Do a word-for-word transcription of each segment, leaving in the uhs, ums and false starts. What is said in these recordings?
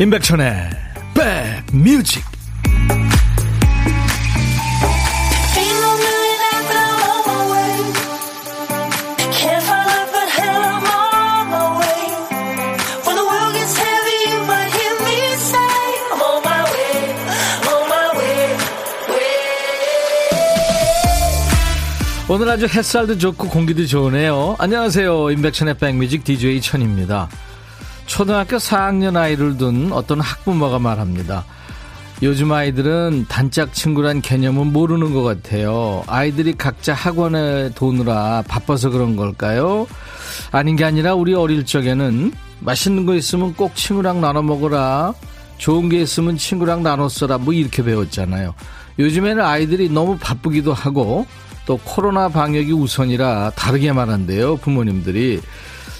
임백천의 백뮤직. 오늘 아주 햇살도 좋고 공기도 좋으네요. 안녕하세요, 임백천의 백뮤직 디제이 천입니다. 초등학교 사 학년 아이를 둔 어떤 학부모가 말합니다. 요즘 아이들은 단짝 친구란 개념은 모르는 것 같아요. 아이들이 각자 학원에 도느라 바빠서 그런 걸까요? 아닌 게 아니라 우리 어릴 적에는 맛있는 거 있으면 꼭 친구랑 나눠 먹어라, 좋은 게 있으면 친구랑 나눠 써라, 뭐 이렇게 배웠잖아요. 요즘에는 아이들이 너무 바쁘기도 하고 또 코로나 방역이 우선이라 다르게 말한대요. 부모님들이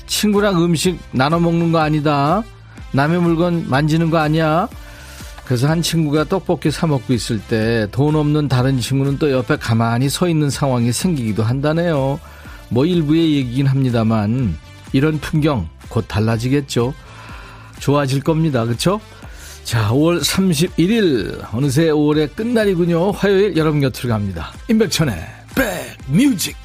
친구랑 음식 나눠 먹는 거 아니다, 남의 물건 만지는 거 아니야. 그래서 한 친구가 떡볶이 사 먹고 있을 때 돈 없는 다른 친구는 또 옆에 가만히 서 있는 상황이 생기기도 한다네요. 뭐 일부의 얘기긴 합니다만 이런 풍경 곧 달라지겠죠. 좋아질 겁니다. 그렇죠? 자, 오월 삼십일일 어느새 오월의 끝날이군요. 화요일 여러분 곁으로 갑니다. 임백천의 백뮤직.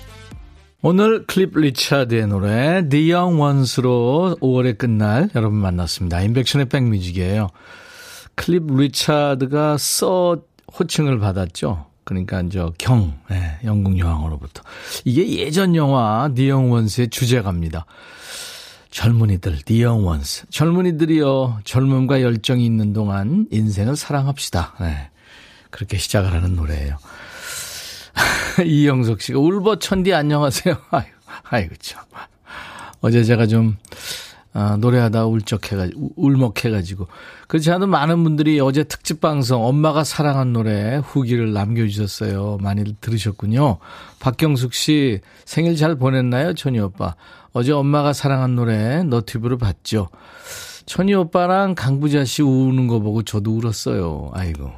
오늘 클립 리차드의 노래 The Young Ones로 오월의 끝날 여러분 만났습니다. 인백션의 백뮤직이에요. 클립 리차드가 서 호칭을 받았죠. 그러니까 저 경, 네, 영국 여왕으로부터. 이게 예전 영화 The Young Ones의 주제가입니다. 젊은이들, The Young Ones. 젊은이들이요, 젊음과 열정이 있는 동안 인생을 사랑합시다. 네, 그렇게 시작을 하는 노래예요. 이영석 씨가 울버천디 안녕하세요. 아이고, 아이고 참. 어제 제가 좀 아, 노래하다 울적해가지고 울먹해가지고 그렇지 않아도 많은 분들이 어제 특집 방송 엄마가 사랑한 노래 후기를 남겨주셨어요. 많이 들으셨군요. 박경숙 씨 생일 잘 보냈나요, 천희 오빠? 어제 엄마가 사랑한 노래 너튜브로 봤죠. 천희 오빠랑 강부자 씨 우는 거 보고 저도 울었어요. 아이고.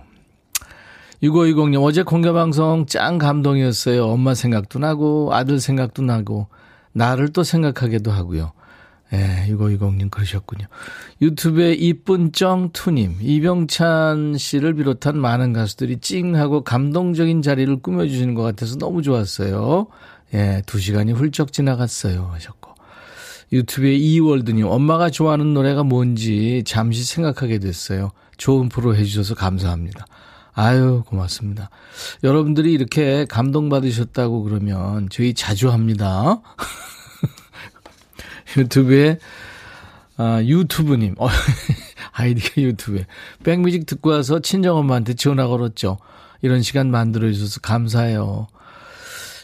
육오이공님 어제 공개방송 짱 감동이었어요. 엄마 생각도 나고 아들 생각도 나고 나를 또 생각하게도 하고요. 예, 육오이공님 그러셨군요. 유튜브에 이쁜쩡투님 이병찬 씨를 비롯한 많은 가수들이 찡하고 감동적인 자리를 꾸며주시는 것 같아서 너무 좋았어요. 예, 두 시간이 훌쩍 지나갔어요 하셨고, 유튜브에 이월드님 엄마가 좋아하는 노래가 뭔지 잠시 생각하게 됐어요. 좋은 프로 해주셔서 감사합니다. 아유, 고맙습니다. 여러분들이 이렇게 감동받으셨다고 그러면 저희 자주 합니다. 유튜브에, 아, 유튜브님. 어, 아이디가 유튜브에. 백뮤직 듣고 와서 친정엄마한테 전화 걸었죠. 이런 시간 만들어주셔서 감사해요.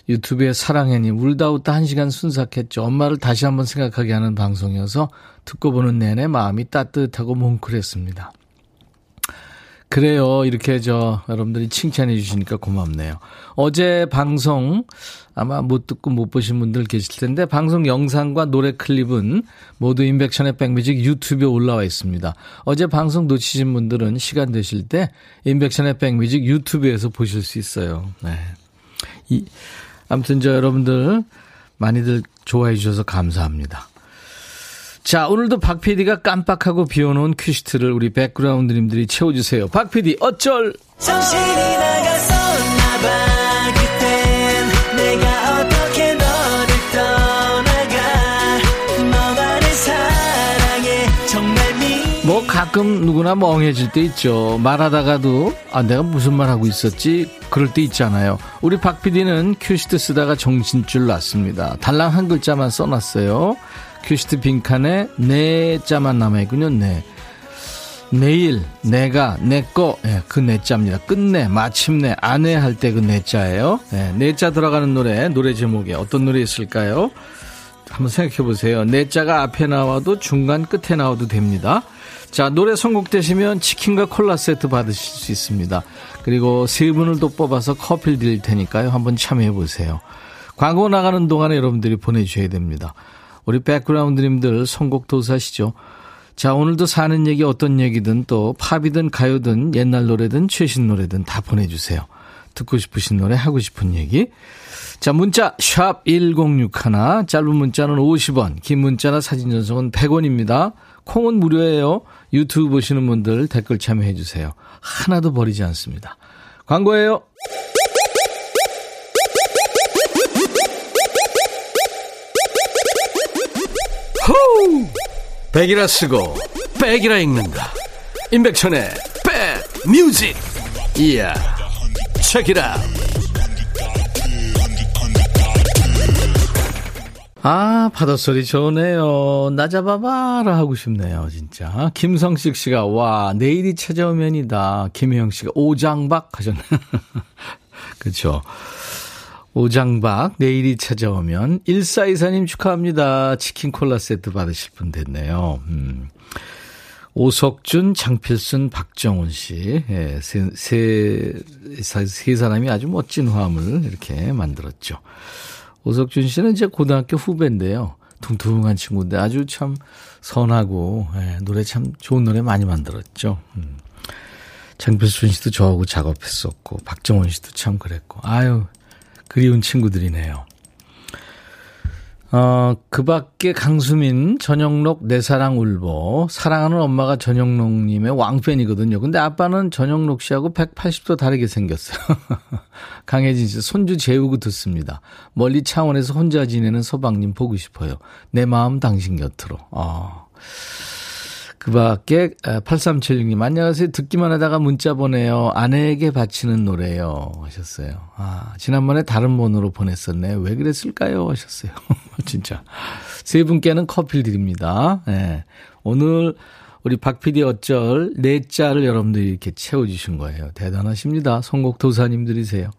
유튜브에 사랑해님. 울다 웃다 한 시간 순삭했죠. 엄마를 다시 한번 생각하게 하는 방송이어서 듣고 보는 내내 마음이 따뜻하고 뭉클했습니다. 그래요. 이렇게 저 여러분들이 칭찬해 주시니까 고맙네요. 어제 방송 아마 못 듣고 못 보신 분들 계실 텐데 방송 영상과 노래 클립은 모두 인백션의 백뮤직 유튜브에 올라와 있습니다. 어제 방송 놓치신 분들은 시간 되실 때 인백션의 백뮤직 유튜브에서 보실 수 있어요. 네. 이, 아무튼 저 여러분들 많이들 좋아해 주셔서 감사합니다. 자, 오늘도 박 피디가 깜빡하고 비워놓은 퀴즈트를 우리 백그라운드님들이 채워주세요. 박 피디 어쩔. 정신이 나갔었나봐. 그땐 내가 어떻게 너를 떠나가. 너만을 사랑해 정말 미. 뭐 가끔 누구나 멍해질 때 있죠. 말하다가도 아 내가 무슨 말하고 있었지? 그럴 때 있잖아요. 우리 박 피디는 퀴즈트 쓰다가 정신줄 났습니다. 달랑 한 글자만 써놨어요. 큐시트 빈칸에 네 자만 남아있군요. 네. 내일, 내가, 내꺼, 네, 그 네 자입니다. 끝내, 마침내, 안해 할 때 그 네 자예요. 네, 네 자 들어가는 노래, 노래 제목에 어떤 노래 있을까요? 한번 생각해보세요. 네 자가 앞에 나와도 중간 끝에 나와도 됩니다. 자, 노래 선곡되시면 치킨과 콜라 세트 받으실 수 있습니다. 그리고 세 분을 또 뽑아서 커피를 드릴 테니까요. 한번 참여해보세요. 광고 나가는 동안에 여러분들이 보내주셔야 됩니다. 우리 백그라운드님들 선곡 도사시죠. 자, 오늘도 사는 얘기 어떤 얘기든 또 팝이든 가요든 옛날 노래든 최신 노래든 다 보내주세요. 듣고 싶으신 노래, 하고 싶은 얘기. 자, 문자 샵 일공육일, 짧은 문자는 오십 원, 긴 문자나 사진 전송은 백 원입니다. 콩은 무료예요. 유튜브 보시는 분들 댓글 참여해 주세요. 하나도 버리지 않습니다. 광고예요. 호우! 백이라 쓰고 백이라 읽는다. 임백천의 백뮤직. 이야, 체키라. 아, 파도소리 좋네요. 나 잡아봐라 하고 싶네요, 진짜. 김성식 씨가, 와, 내일이 찾아오면이다. 김혜영 씨가 오장박 하셨네요. 그렇죠. 오장박, 내일이 찾아오면. 일사이사님 축하합니다. 치킨콜라 세트 받으실 분 됐네요. 음. 오석준, 장필순, 박정훈 씨. 예, 세, 세, 세 사람이 아주 멋진 화음을 이렇게 만들었죠. 오석준 씨는 이제 고등학교 후배인데요. 둥둥한 친구인데 아주 참 선하고, 예, 노래 참 좋은 노래 많이 만들었죠. 음. 장필순 씨도 저하고 작업했었고, 박정훈 씨도 참 그랬고. 아유, 그리운 친구들이네요. 어, 그 밖에 강수민, 전영록, 내 사랑 울보. 사랑하는 엄마가 전영록님의 왕팬이거든요. 근데 아빠는 전영록 씨하고 백팔십 도 다르게 생겼어요. 강혜진 씨, 손주 재우고 듣습니다. 멀리 창원에서 혼자 지내는 서방님 보고 싶어요. 내 마음 당신 곁으로. 어. 그 밖에 팔삼칠육님, 안녕하세요. 듣기만 하다가 문자 보내요. 아내에게 바치는 노래요 하셨어요. 아, 지난번에 다른 번호로 보냈었네. 왜 그랬을까요 하셨어요. 진짜 세 분께는 커피를 드립니다. 네. 오늘 우리 박피디 어쩔 네 자를 여러분들이 이렇게 채워주신 거예요. 대단하십니다. 선곡 도사님들이세요.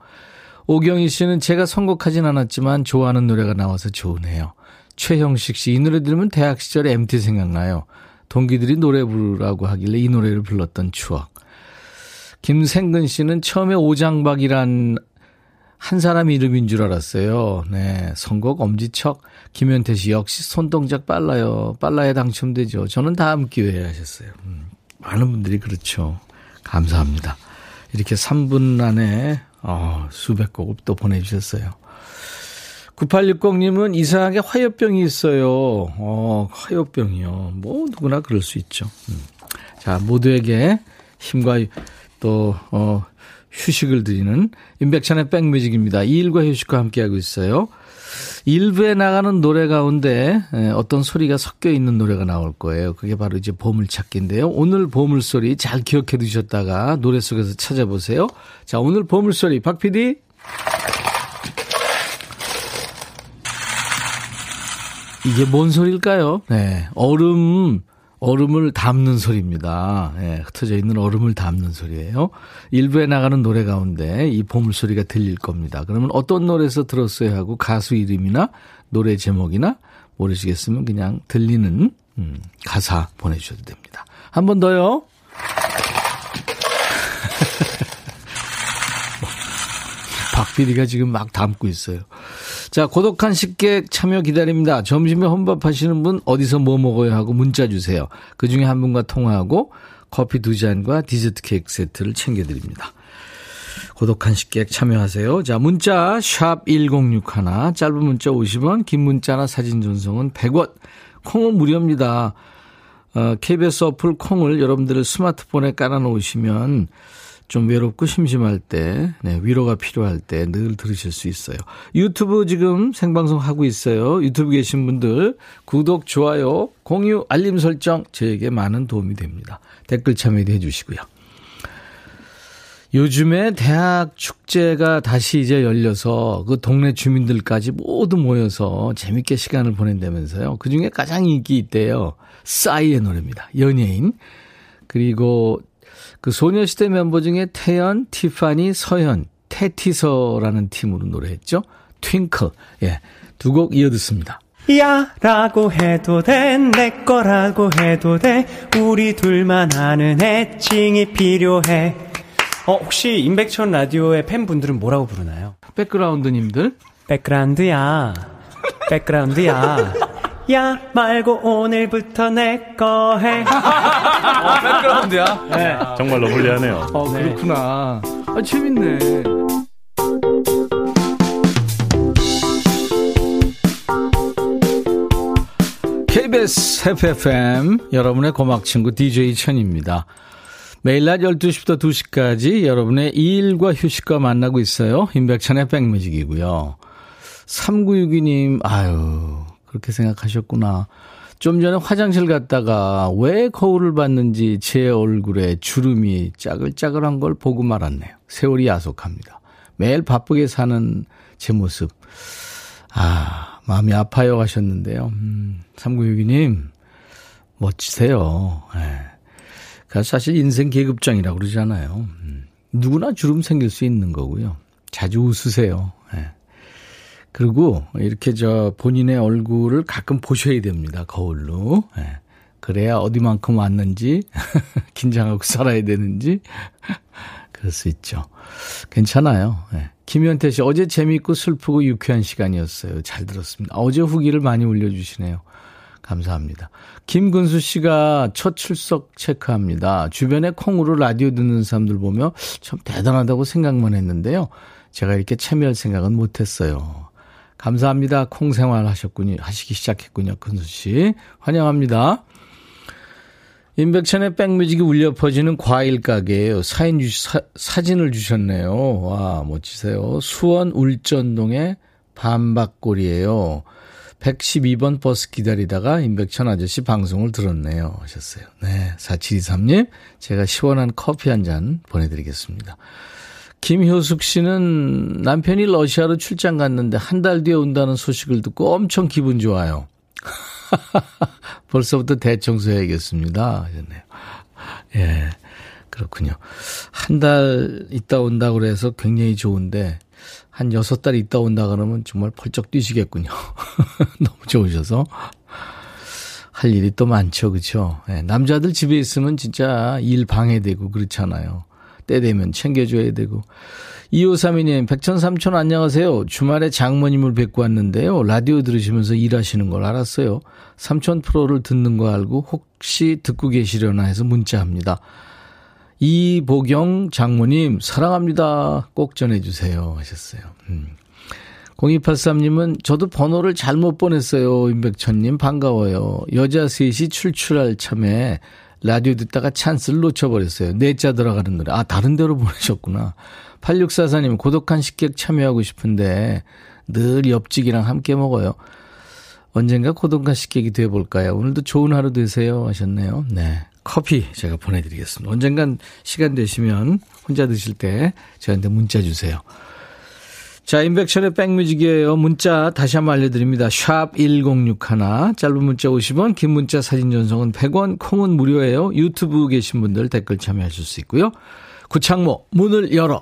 오경희 씨는 제가 선곡하진 않았지만 좋아하는 노래가 나와서 좋으네요. 최형식 씨, 이 노래 들으면 대학 시절에 엠티 생각나요. 동기들이 노래 부르라고 하길래 이 노래를 불렀던 추억. 김생근 씨는 처음에 오장박이란 한 사람 이름인 줄 알았어요. 네, 선곡 엄지척. 김현태 씨, 역시 손동작 빨라요. 빨라야 당첨되죠. 저는 다음 기회에 하셨어요. 음, 많은 분들이 그렇죠. 감사합니다. 이렇게 삼 분 안에 어, 수백 곡을 또 보내주셨어요. 구팔육공님은 이상하게 화요병이 있어요. 어, 화요병이요. 뭐 누구나 그럴 수 있죠. 음. 자, 모두에게 힘과 또 어, 휴식을 드리는 임백천의 백뮤직입니다. 이 일과 휴식과 함께하고 있어요. 일부에 나가는 노래 가운데 어떤 소리가 섞여 있는 노래가 나올 거예요. 그게 바로 이제 보물찾기인데요. 오늘 보물소리 잘 기억해 두셨다가 노래 속에서 찾아보세요. 자, 오늘 보물소리 박피디. 이게 뭔 소리일까요? 네, 얼음, 얼음을 담는 소리입니다. 네, 흩어져 있는 얼음을 담는 소리예요. 일부에 나가는 노래 가운데 이 보물소리가 들릴 겁니다. 그러면 어떤 노래에서 들었어야 하고 가수 이름이나 노래 제목이나 모르시겠으면 그냥 들리는 음, 가사 보내주셔도 됩니다. 한 번 더요. 박피디가 지금 막 담고 있어요. 자, 고독한 식객 참여 기다립니다. 점심에 혼밥 하시는 분 어디서 뭐 먹어야 하고 문자 주세요. 그중에 한 분과 통화하고 커피 두 잔과 디저트 케이크 세트를 챙겨드립니다. 고독한 식객 참여하세요. 자, 문자 샵 일공육일, 짧은 문자 오십 원, 긴 문자나 사진 전송은 백 원, 콩은 무료입니다. 어, 케이비에스 어플 콩을 여러분들 스마트폰에 깔아놓으시면 좀 외롭고 심심할 때, 네, 위로가 필요할 때 늘 들으실 수 있어요. 유튜브 지금 생방송 하고 있어요. 유튜브 계신 분들 구독, 좋아요, 공유, 알림 설정 저에게 많은 도움이 됩니다. 댓글 참여도 해주시고요. 요즘에 대학 축제가 다시 이제 열려서 그 동네 주민들까지 모두 모여서 재밌게 시간을 보낸다면서요. 그중에 가장 인기 있대요. 싸이의 노래입니다. 연예인. 그리고 그 소녀시대 멤버 중에 태연, 티파니, 서현, 테티서라는 팀으로 노래했죠. 트윙클. 예, 두 곡 이어 듣습니다. 야 라고 해도 돼, 내 거라고 해도 돼, 우리 둘만 아는 애칭이 필요해. 어, 혹시 임백천 라디오의 팬분들은 뭐라고 부르나요? 백그라운드님들? 백그라운드야, 백그라운드야. 야 말고 오늘부터 내 거 해. 아, 백그라운드야. 네. 정말로 불리하네요. 어, 그렇구나. 아, 재밌네. 케이비에스 에프에프엠 여러분의 고막 친구 디제이 천입니다. 매일 낮 열두 시부터 두 시까지 여러분의 일과 휴식과 만나고 있어요. 임백천의 백뮤직이고요. 삼구육이 님, 아유 그렇게 생각하셨구나. 좀 전에 화장실 갔다가 왜 거울을 봤는지 제 얼굴에 주름이 짜글짜글한 걸 보고 말았네요. 세월이 야속합니다. 매일 바쁘게 사는 제 모습 아 마음이 아파요 하셨는데요. 음, 삼구육이 님 멋지세요. 네. 사실 인생 계급장이라고 그러잖아요. 음, 누구나 주름 생길 수 있는 거고요. 자주 웃으세요. 네. 그리고 이렇게 저 본인의 얼굴을 가끔 보셔야 됩니다. 거울로. 네. 그래야 어디만큼 왔는지 긴장하고 살아야 되는지 그럴 수 있죠. 괜찮아요. 네. 김현태 씨 어제 재미있고 슬프고 유쾌한 시간이었어요. 잘 들었습니다. 어제 후기를 많이 올려주시네요. 감사합니다. 김근수 씨가 첫 출석 체크합니다. 주변에 콩으로 라디오 듣는 사람들 보면 참 대단하다고 생각만 했는데요. 제가 이렇게 참여할 생각은 못했어요. 감사합니다. 콩 생활 하셨군요. 하시기 시작했군요. 근수 씨. 환영합니다. 임백천의 백뮤직이 울려 퍼지는 과일 가게예요. 사인 주시, 사, 사진을 주셨네요. 와, 멋지세요. 수원 울전동의 반박골이에요. 백십이 번 버스 기다리다가 임백천 아저씨 방송을 들었네요. 하셨어요. 네. 사칠이삼 님, 제가 시원한 커피 한 잔 보내드리겠습니다. 김효숙 씨는 남편이 러시아로 출장 갔는데 한 달 뒤에 온다는 소식을 듣고 엄청 기분 좋아요. 벌써부터 대청소해야겠습니다. 예, 그렇군요. 한 달 있다 온다고 해서 굉장히 좋은데 한 여섯 달 있다 온다 그러면 정말 펄쩍 뛰시겠군요. 너무 좋으셔서. 할 일이 또 많죠. 그렇죠? 예, 남자들 집에 있으면 진짜 일 방해되고 그렇잖아요. 때 되면 챙겨줘야 되고. 이오삼이 님, 백천삼촌 안녕하세요. 주말에 장모님을 뵙고 왔는데요. 라디오 들으시면서 일하시는 걸 알았어요. 삼촌 프로를 듣는 거 알고 혹시 듣고 계시려나 해서 문자합니다. 이보경 장모님 사랑합니다. 꼭 전해주세요 하셨어요. 음. 공이팔삼 님은 저도 번호를 잘못 보냈어요. 임백천님 반가워요. 여자 셋이 출출할 참에 라디오 듣다가 찬스를 놓쳐버렸어요. 넷자 들어가는 노래. 아 다른 데로 보내셨구나. 팔육사사 님 고독한 식객 참여하고 싶은데 늘 옆집이랑 함께 먹어요. 언젠가 고독한 식객이 돼볼까요? 오늘도 좋은 하루 되세요 하셨네요. 네, 커피 제가 보내드리겠습니다. 언젠간 시간 되시면 혼자 드실 때 저한테 문자 주세요. 자, 임백천의 백뮤직이에요. 문자 다시 한번 알려드립니다. 샵 일공육일, 짧은 문자 오십 원, 긴 문자 사진 전송은 백 원, 콩은 무료예요. 유튜브 계신 분들 댓글 참여하실 수 있고요. 구창모, 문을 열어.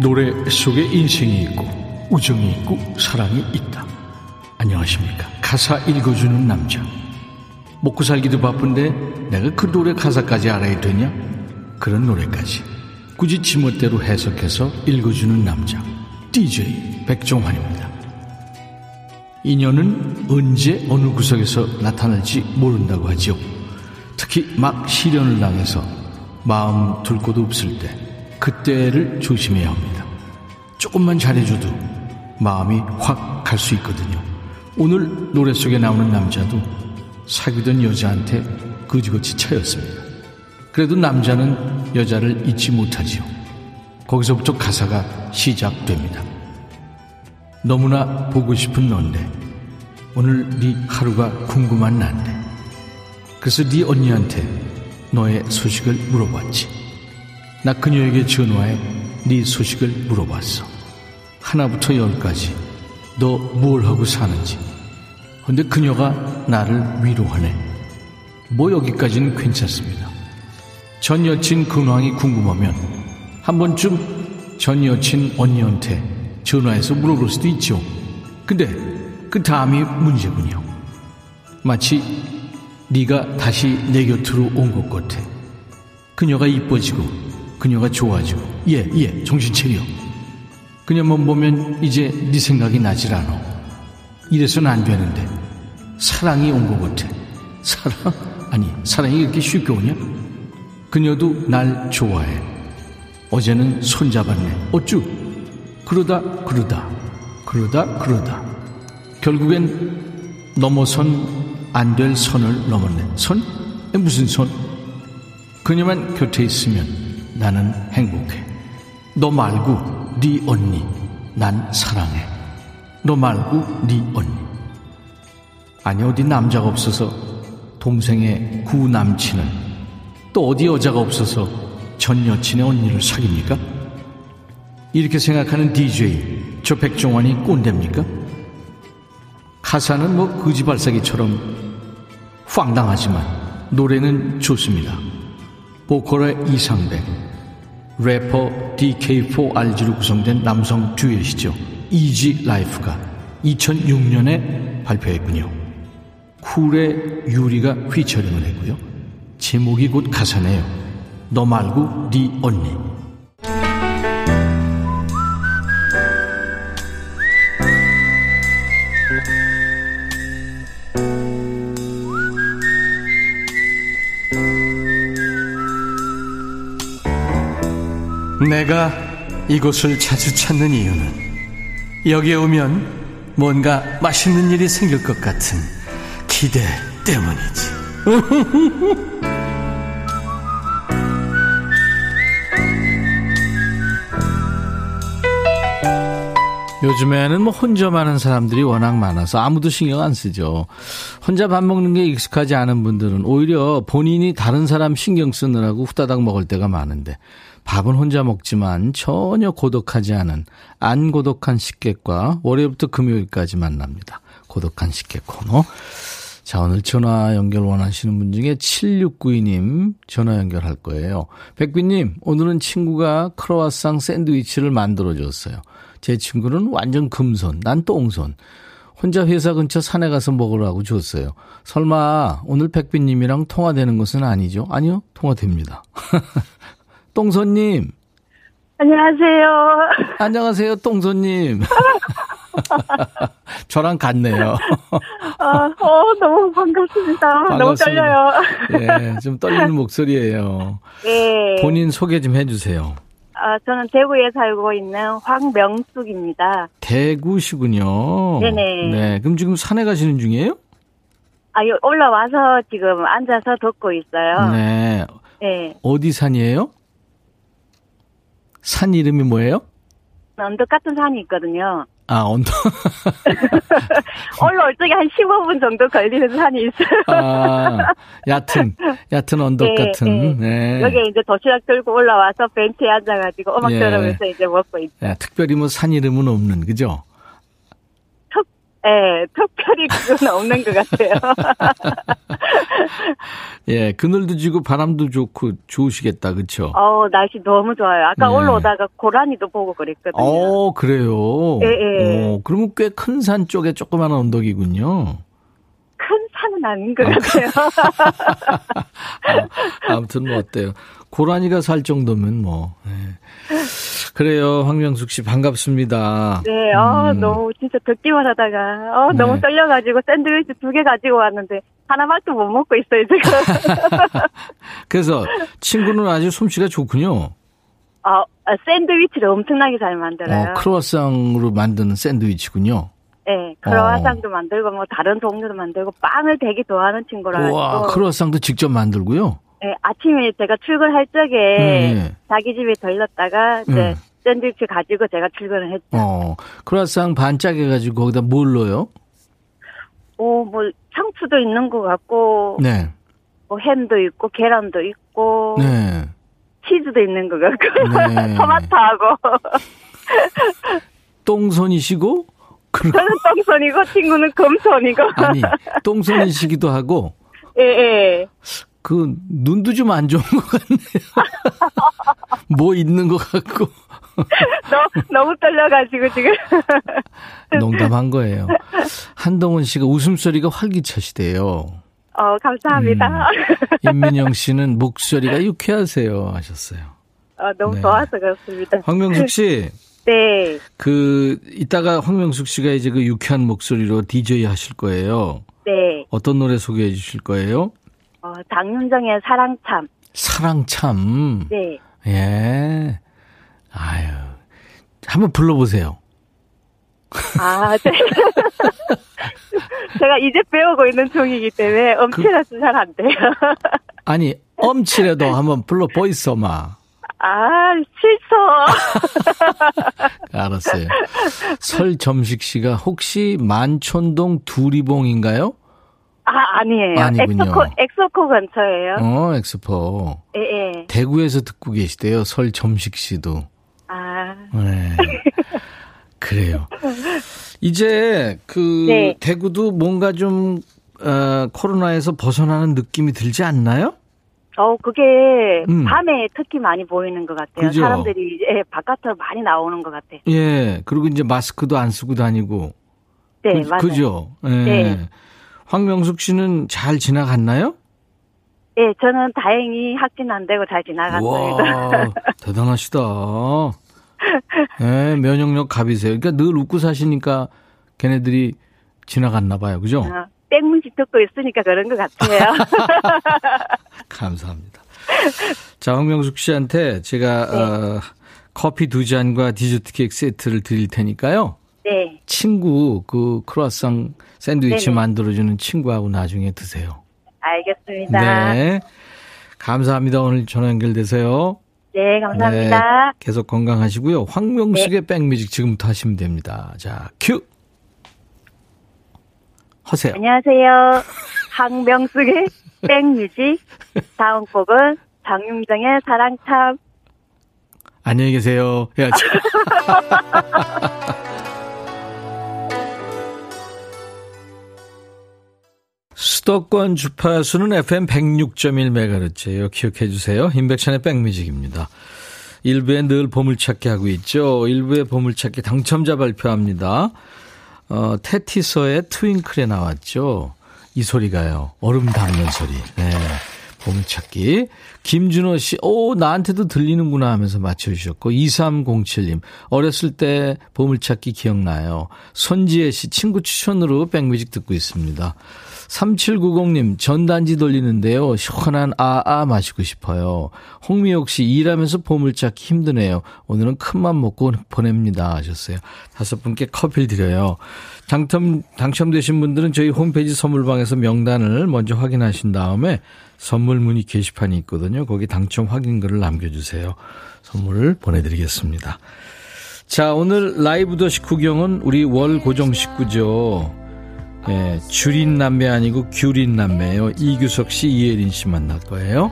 노래 속에 인생이 있고 우정이 있고 사랑이 있다. 안녕하십니까. 가사 읽어주는 남자. 먹고 살기도 바쁜데 내가 그 노래 가사까지 알아야 되냐? 그런 노래까지 굳이 지멋대로 해석해서 읽어주는 남자 디제이 백종환입니다. 인연은 언제 어느 구석에서 나타날지 모른다고 하지요. 특히 막 시련을 당해서 마음 둘 곳도 없을 때 그때를 조심해야 합니다. 조금만 잘해줘도 마음이 확 갈 수 있거든요. 오늘 노래 속에 나오는 남자도 사귀던 여자한테 그지같이 차였습니다. 그래도 남자는 여자를 잊지 못하지요. 거기서부터 가사가 시작됩니다. 너무나 보고 싶은 넌데 오늘 네 하루가 궁금한 난데 그래서 네 언니한테 너의 소식을 물어봤지. 나 그녀에게 전화해 네 소식을 물어봤어. 하나부터 열까지 너 뭘 하고 사는지. 근데 그녀가 나를 위로하네. 뭐 여기까지는 괜찮습니다. 전 여친 근황이 궁금하면 한 번쯤 전 여친 언니한테 전화해서 물어볼 수도 있죠. 근데 그 다음이 문제군요. 마치 네가 다시 내 곁으로 온 것 같아. 그녀가 이뻐지고 그녀가 좋아지고 예예 예, 정신 차려. 그녀만 보면 이제 네 생각이 나질 않아. 이래서는 안 되는데 사랑이 온 것 같아. 사랑? 아니, 사랑이 이렇게 쉽게 오냐? 그녀도 날 좋아해. 어제는 손잡았네. 어쭈? 그러다 그러다 그러다 그러다 결국엔 넘어선 안 될 선을 넘었네. 선? 무슨 선? 그녀만 곁에 있으면 나는 행복해. 너 말고 네 언니 난 사랑해. 너 말고 네 언니. 아니, 어디 남자가 없어서 동생의 구남친을, 또 어디 여자가 없어서 전 여친의 언니를 사깁니까? 이렇게 생각하는 디제이 저 백종원이 꼰대입니까? 가사는 뭐 거지발사기처럼 황당하지만 노래는 좋습니다. 보컬의 이상백, 래퍼 디케이포알지로 구성된 남성 듀엣이죠. 이지 라이프가 이천육년에 발표했군요. 쿨의 유리가 피처링을 했고요. 제목이 곧 가사네요. 너 말고 네 언니. 내가 이곳을 자주 찾는 이유는 여기에 오면 뭔가 맛있는 일이 생길 것 같은 기대 때문이지. 요즘에는 뭐 혼자 많은 사람들이 워낙 많아서 아무도 신경 안 쓰죠. 혼자 밥 먹는 게 익숙하지 않은 분들은 오히려 본인이 다른 사람 신경 쓰느라고 후다닥 먹을 때가 많은데, 밥은 혼자 먹지만 전혀 고독하지 않은 안 고독한 식객과 월요일부터 금요일까지 만납니다. 고독한 식객 코너. 자, 오늘 전화 연결 원하시는 분 중에 칠육구이님 전화 연결할 거예요. 백비님, 오늘은 친구가 크로아상 샌드위치를 만들어줬어요. 제 친구는 완전 금손, 난 똥손. 혼자 회사 근처 산에 가서 먹으라고 줬어요. 설마 오늘 백비님이랑 통화되는 것은 아니죠? 아니요, 통화됩니다. 똥손님. 안녕하세요. 안녕하세요, 똥손님. 저랑 같네요. 아, 어, 너무 반갑습니다. 반갑습니다. 너무 떨려요. 예, 좀 떨리는 목소리예요. 네. 본인 소개 좀 해주세요. 아, 저는 대구에 살고 있는 황명숙입니다. 대구시군요. 네네. 네, 그럼 지금 산에 가시는 중이에요? 아, 올라와서 지금 앉아서 걷고 있어요. 네. 네. 어디 산이에요? 산 이름이 뭐예요? 언덕 같은 산이 있거든요. 아, 언덕. 올라올 적에 한 십오분 정도 걸리는 산이 있어요. 아, 얕은, 얕은 언덕 네, 같은. 네. 네. 여기에 이제 도시락 들고 올라와서 벤치에 앉아가지고 음악 네. 들으면서 이제 먹고 있죠. 네, 특별히 뭐 산 이름은 없는, 그죠? 특, 예, 특별히 그건 없는 것 같아요. 예, 그늘도 지고 바람도 좋고 좋으시겠다, 그렇죠? 어, 날씨 너무 좋아요. 아까 네. 올라오다가 고라니도 보고 그랬거든요. 어, 그래요. 예, 예. 어, 그러면 꽤 큰 산 쪽에 조그마한 언덕이군요. 큰 산은 아닌 것 같아요. 아, 아무튼 뭐 어때요? 고라니가 살 정도면 뭐. 예. 그래요, 황명숙 씨 반갑습니다. 네, 어, 음. 너무 진짜 듣기만 하다가 어, 네. 너무 떨려가지고 샌드위치 두 개 가지고 왔는데. 하나밖에 못 먹고 있어요, 지금. 그래서 친구는 아주 솜씨가 좋군요. 아, 샌드위치를 엄청나게 잘 만들어요. 어, 크로아상으로 만드는 샌드위치군요. 네, 크로아상도 어. 만들고 뭐 다른 종류도 만들고 빵을 되게 좋아하는 친구라서. 와, 크로아상도 직접 만들고요? 네, 아침에 제가 출근할 적에 네. 자기 집에 들렀다가 이제 네. 샌드위치 가지고 제가 출근을 했죠. 어, 크로아상 반짝이 가지고 거기다 뭘 넣어요? 오, 뭐 상추도 있는 것 같고, 네. 뭐 햄도 있고 계란도 있고, 네. 치즈도 있는 것 같고, 네. 토마토하고. 똥손이시고? 저는 똥손이고 친구는 금손이고. 아니, 똥손이시기도 하고. 예, 예. 그 눈도 좀 안 좋은 것 같네요. 뭐 있는 것 같고. 너, 너무 떨려가지고 지금. 농담한 거예요. 한동훈 씨가 웃음소리가 활기차시대요. 어, 감사합니다. 음, 임민영 씨는 목소리가 유쾌하세요 하셨어요. 어, 너무 네. 좋아서 그렇습니다. 황명숙 씨. 네. 그 이따가 황명숙 씨가 이제 그 유쾌한 목소리로 디제이 하실 거예요. 네. 어떤 노래 소개해 주실 거예요? 어, 장윤정의 사랑참. 사랑참. 네. 예. 아유. 한번 불러보세요. 아, 네. 제가 이제 배우고 있는 종이기 때문에 엄치라서 그, 잘 안 돼요. 아니, 엄치라도 한번 불러보이소마. 아, 싫어. 알았어요. 설점식 씨가 혹시 만촌동 두리봉인가요? 아, 아니에요. 아니군요. 엑소코, 엑소코 근처예요. 어, 엑소포. 예, 예. 대구에서 듣고 계시대요. 설점식 씨도. 아. 네. 그래요. 이제 그 네. 대구도 뭔가 좀 어, 코로나에서 벗어나는 느낌이 들지 않나요? 어, 그게 음. 밤에 특히 많이 보이는 것 같아요. 그죠? 사람들이 이제 바깥으로 많이 나오는 것 같아요. 예, 그리고 이제 마스크도 안 쓰고 다니고. 네, 그, 맞아요. 그죠? 예. 네. 황명숙 씨는 잘 지나갔나요? 네, 저는 다행히 확진 안 되고 잘 지나갔습니다. 대단하시다. 네, 면역력 갑이세요. 그러니까 늘 웃고 사시니까 걔네들이 지나갔나 봐요. 그죠? 어, 백뮤직 듣고 있으니까 그런 것 같아요. 감사합니다. 자, 황명숙 씨한테 제가 네. 어, 커피 두 잔과 디저트 케이크 세트를 드릴 테니까요. 네. 친구 그 크루아상 샌드위치 네네. 만들어주는 친구하고 나중에 드세요. 알겠습니다. 네. 감사합니다. 오늘 전화 연결되세요. 네, 감사합니다. 네, 계속 건강하시고요. 황명숙의 네. 백뮤직 지금부터 하시면 됩니다. 자, 큐. 하세요. 안녕하세요. 황명숙의 백뮤직. 다음 곡은 장윤정의 사랑참. 안녕히 계세요. 해야죠. 수도권 주파수는 에프엠 백육 점 일 메가헤르츠예요. 기억해 주세요. 임백천의 백뮤직입니다. 일부에 늘 보물찾기 하고 있죠. 일부의 보물찾기 당첨자 발표합니다. 어, 테티서의 트윙클에 나왔죠. 이 소리가요. 얼음 닿는 소리. 네, 보물찾기. 김준호 씨. 오, 나한테도 들리는구나 하면서 맞춰주셨고. 이삼공칠 님. 어렸을 때 보물찾기 기억나요. 손지혜 씨. 친구 추천으로 백뮤직 듣고 있습니다. 삼칠구공 님, 전단지 돌리는데요. 시원한 아아 마시고 싶어요. 홍미옥 씨, 일하면서 보물찾기 힘드네요. 오늘은 큰맘 먹고 보냅니다. 하셨어요. 다섯 분께 커피를 드려요. 당첨, 당첨되신 분들은 저희 홈페이지 선물방에서 명단을 먼저 확인하신 다음에 선물 문의 게시판이 있거든요. 거기 당첨 확인글을 남겨주세요. 선물을 보내드리겠습니다. 자, 오늘 라이브 더시 구경은 우리 월 고정 식구죠. 예, 규린남매 아니고 규린남매예요. 이규석 씨, 이혜린 씨 만날 거예요.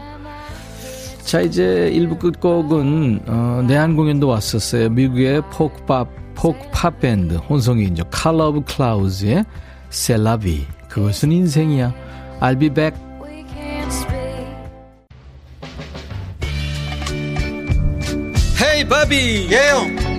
자, 이제 일부 끝곡은 어, 내한 공연도 왔었어요. 미국의 포크팝, 포크팝 밴드 혼성이인죠. Call of Clouds의 C'est la vie. 그것은 인생이야. I'll be back. Hey, 바비. 예영. Yeah.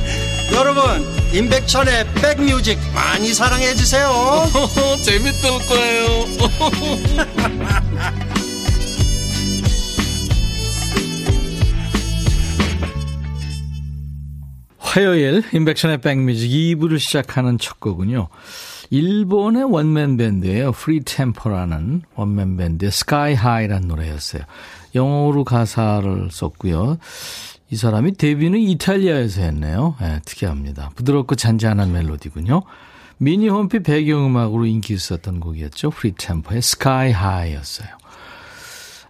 여러분, 임백천의 백뮤직 많이 사랑해 주세요. 재밌을 거예요. 화요일 임백천의 백뮤직 이 부를 시작하는 첫 곡은요. 일본의 원맨 밴드예요. 프리템퍼라는 원맨 밴드 스카이 하이라는 노래였어요. 영어로 가사를 썼고요. 이 사람이 데뷔는 이탈리아에서 했네요. 네, 특이합니다. 부드럽고 잔잔한 멜로디군요. 미니홈피 배경음악으로 인기 있었던 곡이었죠. 프리템퍼의 스카이 하이였어요.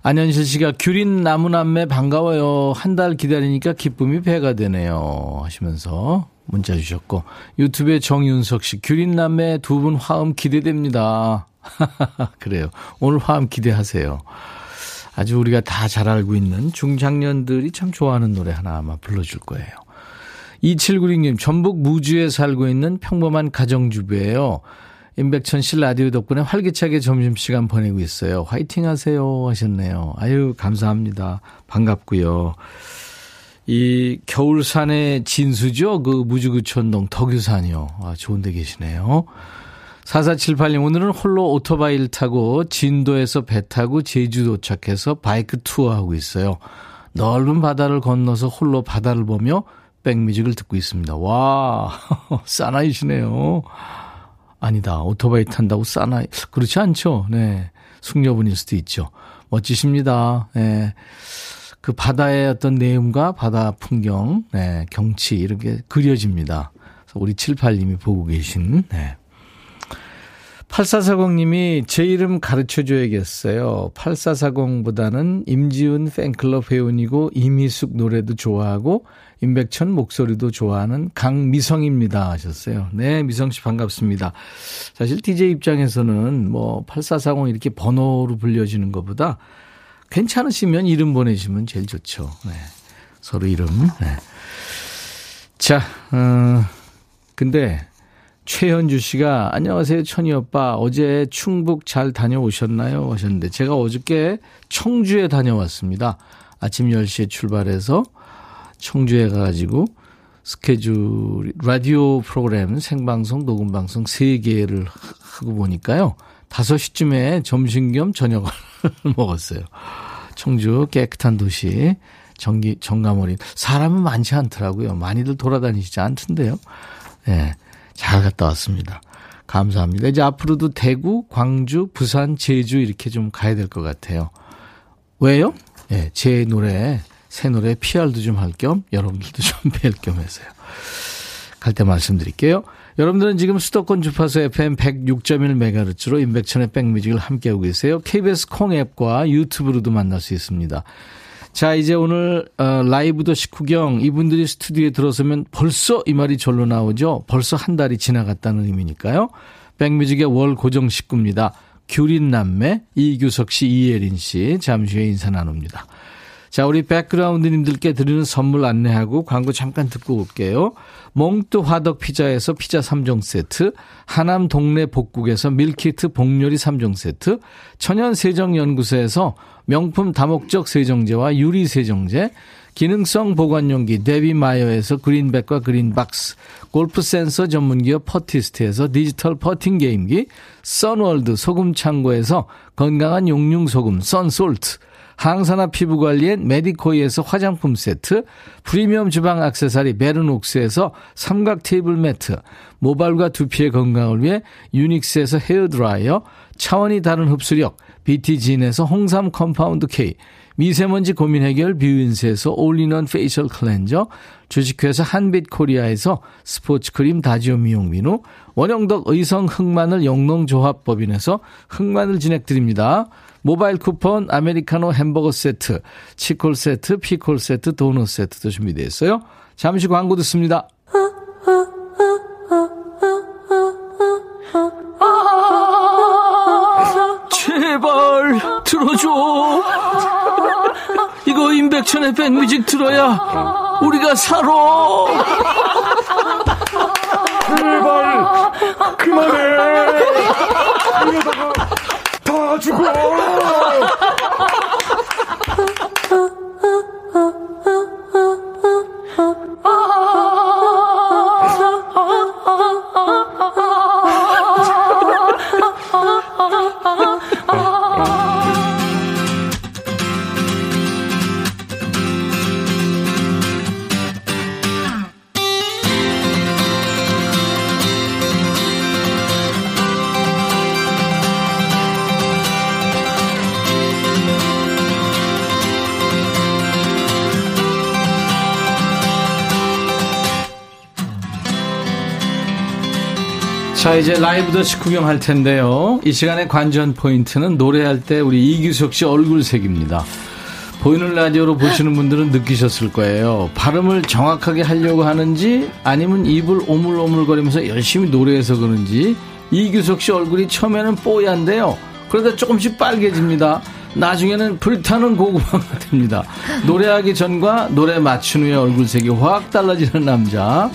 안현실 씨가 규린 나무남매 반가워요. 한 달 기다리니까 기쁨이 배가 되네요. 하시면서 문자 주셨고 유튜브에 정윤석 씨 규린 남매 두 분 화음 기대됩니다. 그래요. 오늘 화음 기대하세요. 아주 우리가 다 잘 알고 있는 중장년들이 참 좋아하는 노래 하나 아마 불러줄 거예요. 이칠구육 님 전북 무주에 살고 있는 평범한 가정주부예요. 임백천 씨 라디오 덕분에 활기차게 점심시간 보내고 있어요. 화이팅 하세요 하셨네요. 아유 감사합니다. 반갑고요. 이 겨울산의 진수죠. 그 무주구촌동 덕유산이요. 아, 좋은 데 계시네요. 사사칠팔 님 오늘은 홀로 오토바이를 타고 진도에서 배 타고 제주 도착해서 바이크 투어하고 있어요. 넓은 바다를 건너서 홀로 바다를 보며 백뮤직을 듣고 있습니다. 와 사나이시네요. 아니다. 오토바이 탄다고 싸나 그렇지 않죠. 네. 숙녀분일 수도 있죠. 멋지십니다. 네. 그 바다의 어떤 내음과 바다 풍경, 네. 경치 이렇게 그려집니다. 그래서 우리 칠팔 님이 보고 계신. 네. 팔사사공 님이 제 이름 가르쳐줘야겠어요. 팔사사공보다는 임지훈 팬클럽 회원이고 이미숙 노래도 좋아하고 임백천 목소리도 좋아하는 강미성입니다 하셨어요. 네, 미성 씨 반갑습니다. 사실 디제이 입장에서는 뭐 팔사사공 이렇게 번호로 불려지는 것보다 괜찮으시면 이름 보내시면 제일 좋죠. 네, 서로 이름. 네. 자, 어, 근데 최현주 씨가 안녕하세요 천희 오빠 어제 충북 잘 다녀오셨나요 하셨는데 제가 어저께 청주에 다녀왔습니다. 아침 열 시에 출발해서 청주에 가가지고 스케줄 라디오 프로그램 생방송 녹음방송 세 개를 하고 보니까요 다섯 시쯤에 점심 겸 저녁을 먹었어요. 청주 깨끗한 도시 정기, 정감어린 사람은 많지 않더라고요. 많이들 돌아다니시지 않던데요. 네. 잘 갔다 왔습니다. 감사합니다. 이제 앞으로도 대구, 광주, 부산, 제주 이렇게 좀 가야 될 것 같아요. 왜요? 네, 제 노래, 새 노래 피알도 좀 할 겸 여러분들도 좀 뵐 겸 해서요. 갈 때 말씀드릴게요. 여러분들은 지금 수도권 주파수 에프엠 백육 점 일 메가헤르츠로 임백천의 백뮤직을 함께하고 계세요. 케이비에스 콩 앱과 유튜브로도 만날 수 있습니다. 자 이제 오늘 어, 라이브 도시 구경 이분들이 스튜디오에 들어서면 벌써 이 말이 절로 나오죠. 벌써 한 달이 지나갔다는 의미니까요. 백뮤직의 월 고정 식구입니다. 규린남매 이규석 씨 이혜린 씨 잠시 후에 인사 나눕니다. 자 우리 백그라운드님들께 드리는 선물 안내하고 광고 잠깐 듣고 올게요. 몽뚜 화덕 피자에서 피자 삼 종 세트, 하남 동네 복국에서 밀키트 복요리 삼 종 세트, 천연세정연구소에서 명품 다목적 세정제와 유리 세정제, 기능성 보관용기 데비마이어에서 그린백과 그린박스, 골프센서 전문기업 퍼티스트에서 디지털 퍼팅게임기, 선월드 소금창고에서 건강한 용융소금 선솔트, 항산화 피부관리엔 메디코이에서 화장품 세트, 프리미엄 주방 액세서리 베른옥스에서 삼각 테이블 매트, 모발과 두피의 건강을 위해 유닉스에서 헤어드라이어, 차원이 다른 흡수력 비티진에서 홍삼 컴파운드 K, 미세먼지 고민 해결 뷰인스에서 올인원 페이셜 클렌저, 주식회사 한빛코리아에서 스포츠크림 다지오 미용 비누, 원영덕 의성 흑마늘 영농조합법인에서 흑마늘 진행드립니다. 모바일 쿠폰, 아메리카노 햄버거 세트, 치콜 세트, 피콜 세트, 도넛 세트도 준비되어 있어요. 잠시 광고 듣습니다. 제발 들어줘. 이거 임백천의 백뮤직 들어야 우리가 살아. 제발 그만해. 다 죽어. 자 이제 라이브 더시 구경할 텐데요. 이 시간의 관전 포인트는 노래할 때 우리 이규석 씨 얼굴색입니다. 보이는 라디오로 보시는 분들은 느끼셨을 거예요. 발음을 정확하게 하려고 하는지 아니면 입을 오물오물거리면서 열심히 노래해서 그런지 이규석 씨 얼굴이 처음에는 뽀얀데요. 그러다 조금씩 빨개집니다. 나중에는 불타는 고구마가 됩니다. 노래하기 전과 노래 맞춘 후의 얼굴색이 확 달라지는 남자.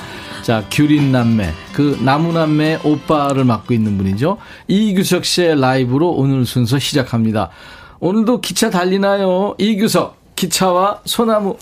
자, 규린남매, 그 나무남매의 오빠를 맡고 있는 분이죠. 이규석 씨의 라이브로 오늘 순서 시작합니다. 오늘도 기차 달리나요? 이규석, 기차와 소나무.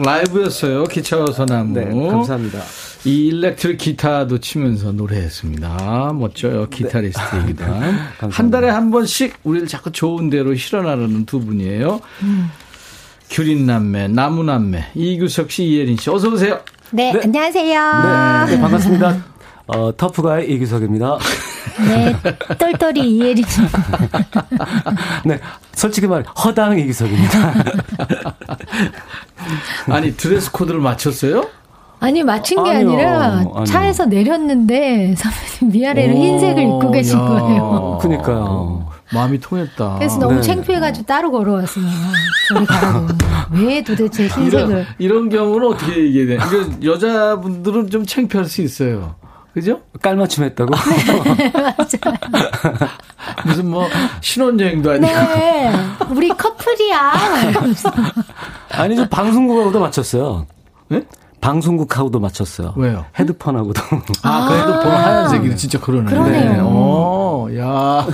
라이브였어요. 기차와 소나무. 네, 감사합니다. 이 일렉트릭 기타도 치면서 노래했습니다. 멋져요. 기타리스트이기도 한. 한 달에 한 번씩 우리를 자꾸 좋은 데로 실어나르는 두 분이에요. 음. 규린남매, 나무남매, 이규석 씨, 이혜린 씨. 어서 오세요. 네, 네. 안녕하세요. 네, 네 반갑습니다. 어, 터프가의 이규석입니다. 네, 똘똘이 이혜린 씨. 네, 솔직히 말해 허당 이규석입니다. 아니 드레스 코드를 맞췄어요? 아니 맞춘 게 아니요, 아니라 차에서 아니요. 내렸는데 선배님 위아래로 흰색을 입고 계신 야. 거예요. 그러니까요. 마음이 통했다. 그래서 너무 네. 창피해가지고 따로 걸어왔어요. 저리 가라고. 왜 도대체 흰색을. 이런, 이런 경우는 어떻게 얘기해야 돼요? 여자분들은 좀 창피할 수 있어요. 그죠? 깔맞춤 했다고? 네, 맞아요. 무슨 뭐 신혼여행도 아니고. 네, 우리 커플이야. 아니 저 방송국하고도 맞췄어요. 네? 방송국하고도 맞췄어요. 왜요? 헤드폰하고도. 아, 그 헤드폰 하얀색이 진짜 그러네. 그러네요. 네. 오, 야.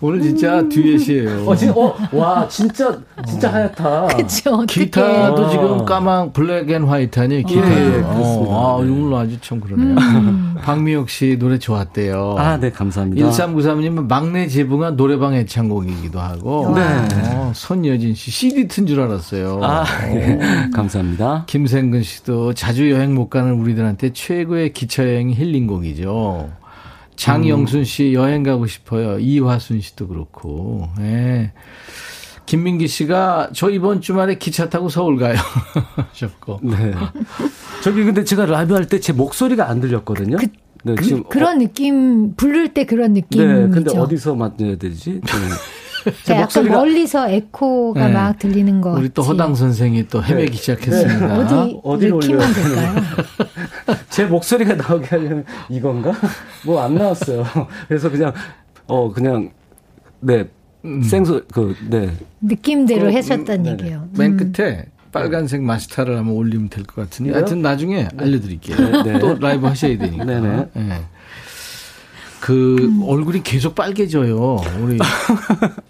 오늘 진짜 음. 듀엣이에요. 어, 진짜, 어, 와, 진짜, 진짜 어. 하얗다. 그쵸. 기타도 지금 까만 블랙 앤 화이트 아니? 기타. 예, 예, 그렇습니다. 아, 오늘 아주 참 그러네요. 음. 박미옥 씨 노래 좋았대요. 아, 네, 감사합니다. 일삼구삼 님은 막내 재붕아 노래방 애창곡이기도 하고. 네. 어, 손여진 씨 씨디 튼 줄 알았어요. 아, 네. 감사합니다. 김생근 씨 또 자주 여행 못 가는 우리들한테 최고의 기차여행 힐링곡이죠. 장영순 씨 여행 가고 싶어요. 이화순 씨도 그렇고. 예. 김민기 씨가 저 이번 주말에 기차 타고 서울 가요. 하셨고. 네. 저기 근데 제가 라이브 할 때 제 목소리가 안 들렸거든요. 그, 네, 그, 지금 그런 어, 느낌 부를 때 그런 느낌이죠. 네. 근데 어디서 맞춰야 되지? 네, 약간 멀리서 에코가 네. 막 들리는 거. 우리 또 같지. 허당 선생이 또 헤매기 네. 시작했습니다. 네. 어디 어디로 올려야 될까요? 제 목소리가 나오게 하려면 이건가? 뭐 안 나왔어요. 그래서 그냥 어 그냥 네 음. 생소 그 네 느낌대로 하셨단 어, 음, 얘기예요. 음. 맨 끝에 빨간색 마스타를 한번 올리면 될 것 같은데. 하여튼 나중에 네. 알려드릴게요. 네. 또 라이브 하셔야 되니까. 네네. 네. 그 음. 얼굴이 계속 빨개져요. 우리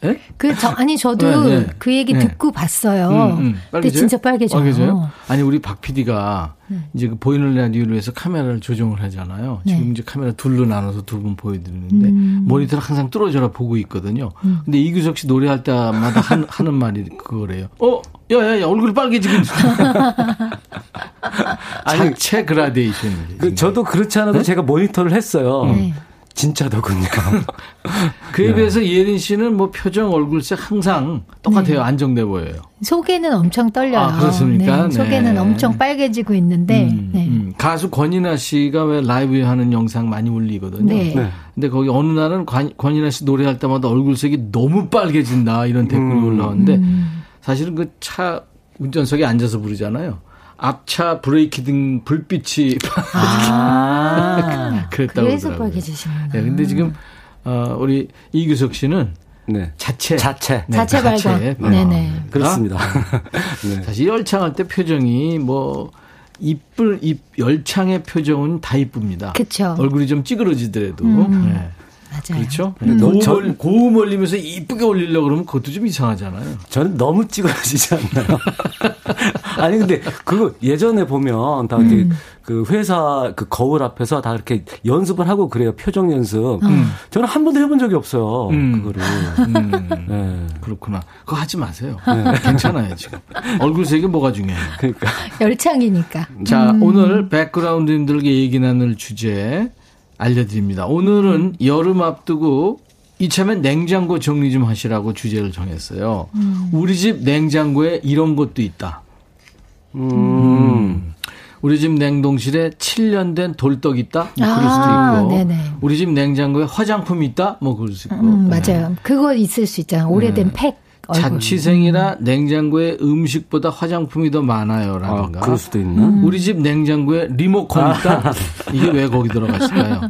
네? 그 저, 아니 저도 네, 네. 그 얘기 듣고 네. 봤어요. 음, 음. 근데 진짜 빨개져요. 빨개져요? 아니 우리 박 피디가 네. 이제 그 보이는 라디오로 해서 카메라를 조정을 하잖아요. 네. 지금 이제 카메라 둘로 나눠서 두 분 보여드리는데 음. 모니터를 항상 뚫어져라 보고 있거든요. 음. 근데 이규석 씨 노래할 때마다 한, 하는 말이 그거래요. 어? 야야야 얼굴이 빨개지고 자체 그라데이션. 그, 저도 그렇지 않아도 네? 제가 모니터를 했어요. 네. 진짜더군요. 그에 네. 비해서 예린 씨는 뭐 표정, 얼굴색 항상 똑같아요. 네. 안정돼 보여요. 속에는 엄청 떨려요. 아, 그렇습니까? 네. 속에는 네. 엄청 빨개지고 있는데. 음, 네. 음. 가수 권인아 씨가 왜 라이브 하는 영상 많이 올리거든요. 네. 네. 근데 거기 어느 날은 관, 권인아 씨 노래할 때마다 얼굴색이 너무 빨개진다 이런 댓글이 음. 올라오는데 음. 사실은 그 차 운전석에 앉아서 부르잖아요. 앞차 브레이크 등 불빛이 아, 그랬다고 그래서 그러더라고요. 빨개지시구나. 네, 근데 지금 어, 우리 이규석 씨는 네. 자체 자체 네, 자체 발광. 네, 네. 그렇습니다. 네. 사실 열창할 때 표정이 뭐 이쁠 이 열창의 표정은 다 이쁩니다. 그렇죠. 얼굴이 좀 찌그러지더라도. 음. 네. 맞아요. 그렇죠. 음. 고음, 고음 올리면서 이쁘게 올리려고 그러면 그것도 좀 이상하잖아요. 저는 너무 찌그러지지 않나요? 아니 근데 그거 예전에 보면 다 이렇게 음. 그 회사 그 거울 앞에서 다 이렇게 연습을 하고 그래요. 표정 연습. 음. 저는 한 번도 해본 적이 없어요. 음. 그거를. 음. 네. 그렇구나. 그거 하지 마세요. 네. 괜찮아요 지금. 얼굴색이 뭐가 중요해요. 그러니까. 열창이니까. 자 음. 오늘 백그라운드님들께 얘기 나눌 주제. 알려드립니다. 오늘은 여름 앞두고 이참에 냉장고 정리 좀 하시라고 주제를 정했어요. 음. 우리 집 냉장고에 이런 것도 있다. 음. 음. 우리 집 냉동실에 칠 년 된 돌떡 있다? 뭐 그럴 아, 수도 있고. 네네. 우리 집 냉장고에 화장품 있다? 뭐 그럴 수도 있고. 음, 맞아요. 네. 그거 있을 수 있잖아요. 오래된 네. 팩. 자취생이나 음. 냉장고에 음식보다 화장품이 더 많아요라든가. 아, 그럴 수도 있나? 음. 우리 집 냉장고에 리모컨 있다. 아. 이게 왜 거기 들어갔을까요?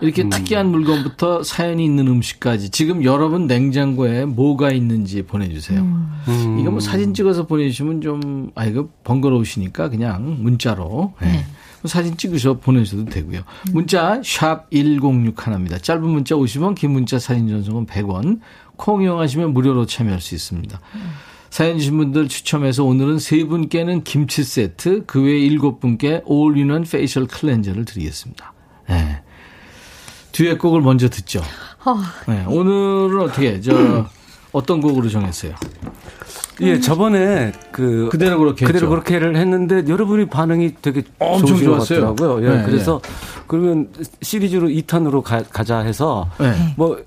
이렇게 음. 특이한 물건부터 사연이 있는 음식까지 지금 여러분 냉장고에 뭐가 있는지 보내주세요. 음. 이거 뭐 사진 찍어서 보내주시면 좀 아 이거 번거로우시니까 그냥 문자로 네. 네. 사진 찍으셔서 보내주셔도 되고요. 문자 샵 일공육일입니다. 짧은 문자 오십 원, 긴 문자 사진 전송은 백 원. 콩 이용하시면 무료로 참여할 수 있습니다. 음. 사연 주신 분들 추첨해서 오늘은 세 분께는 김치 세트, 그 외에 일곱 분께 올인원 페이셜 클렌저를 드리겠습니다. 네. 듀엣 곡을 먼저 듣죠. 네. 오늘은 어떻게 저 어떤 곡으로 정했어요? 예, 저번에 그 그대로 그렇게 그대로 그렇게를 했는데 여러분이 반응이 되게 엄청 좋았더라고요. 예, 네, 그래서 네. 그러면 시리즈로 이 탄으로 가, 가자 해서 네. 뭐.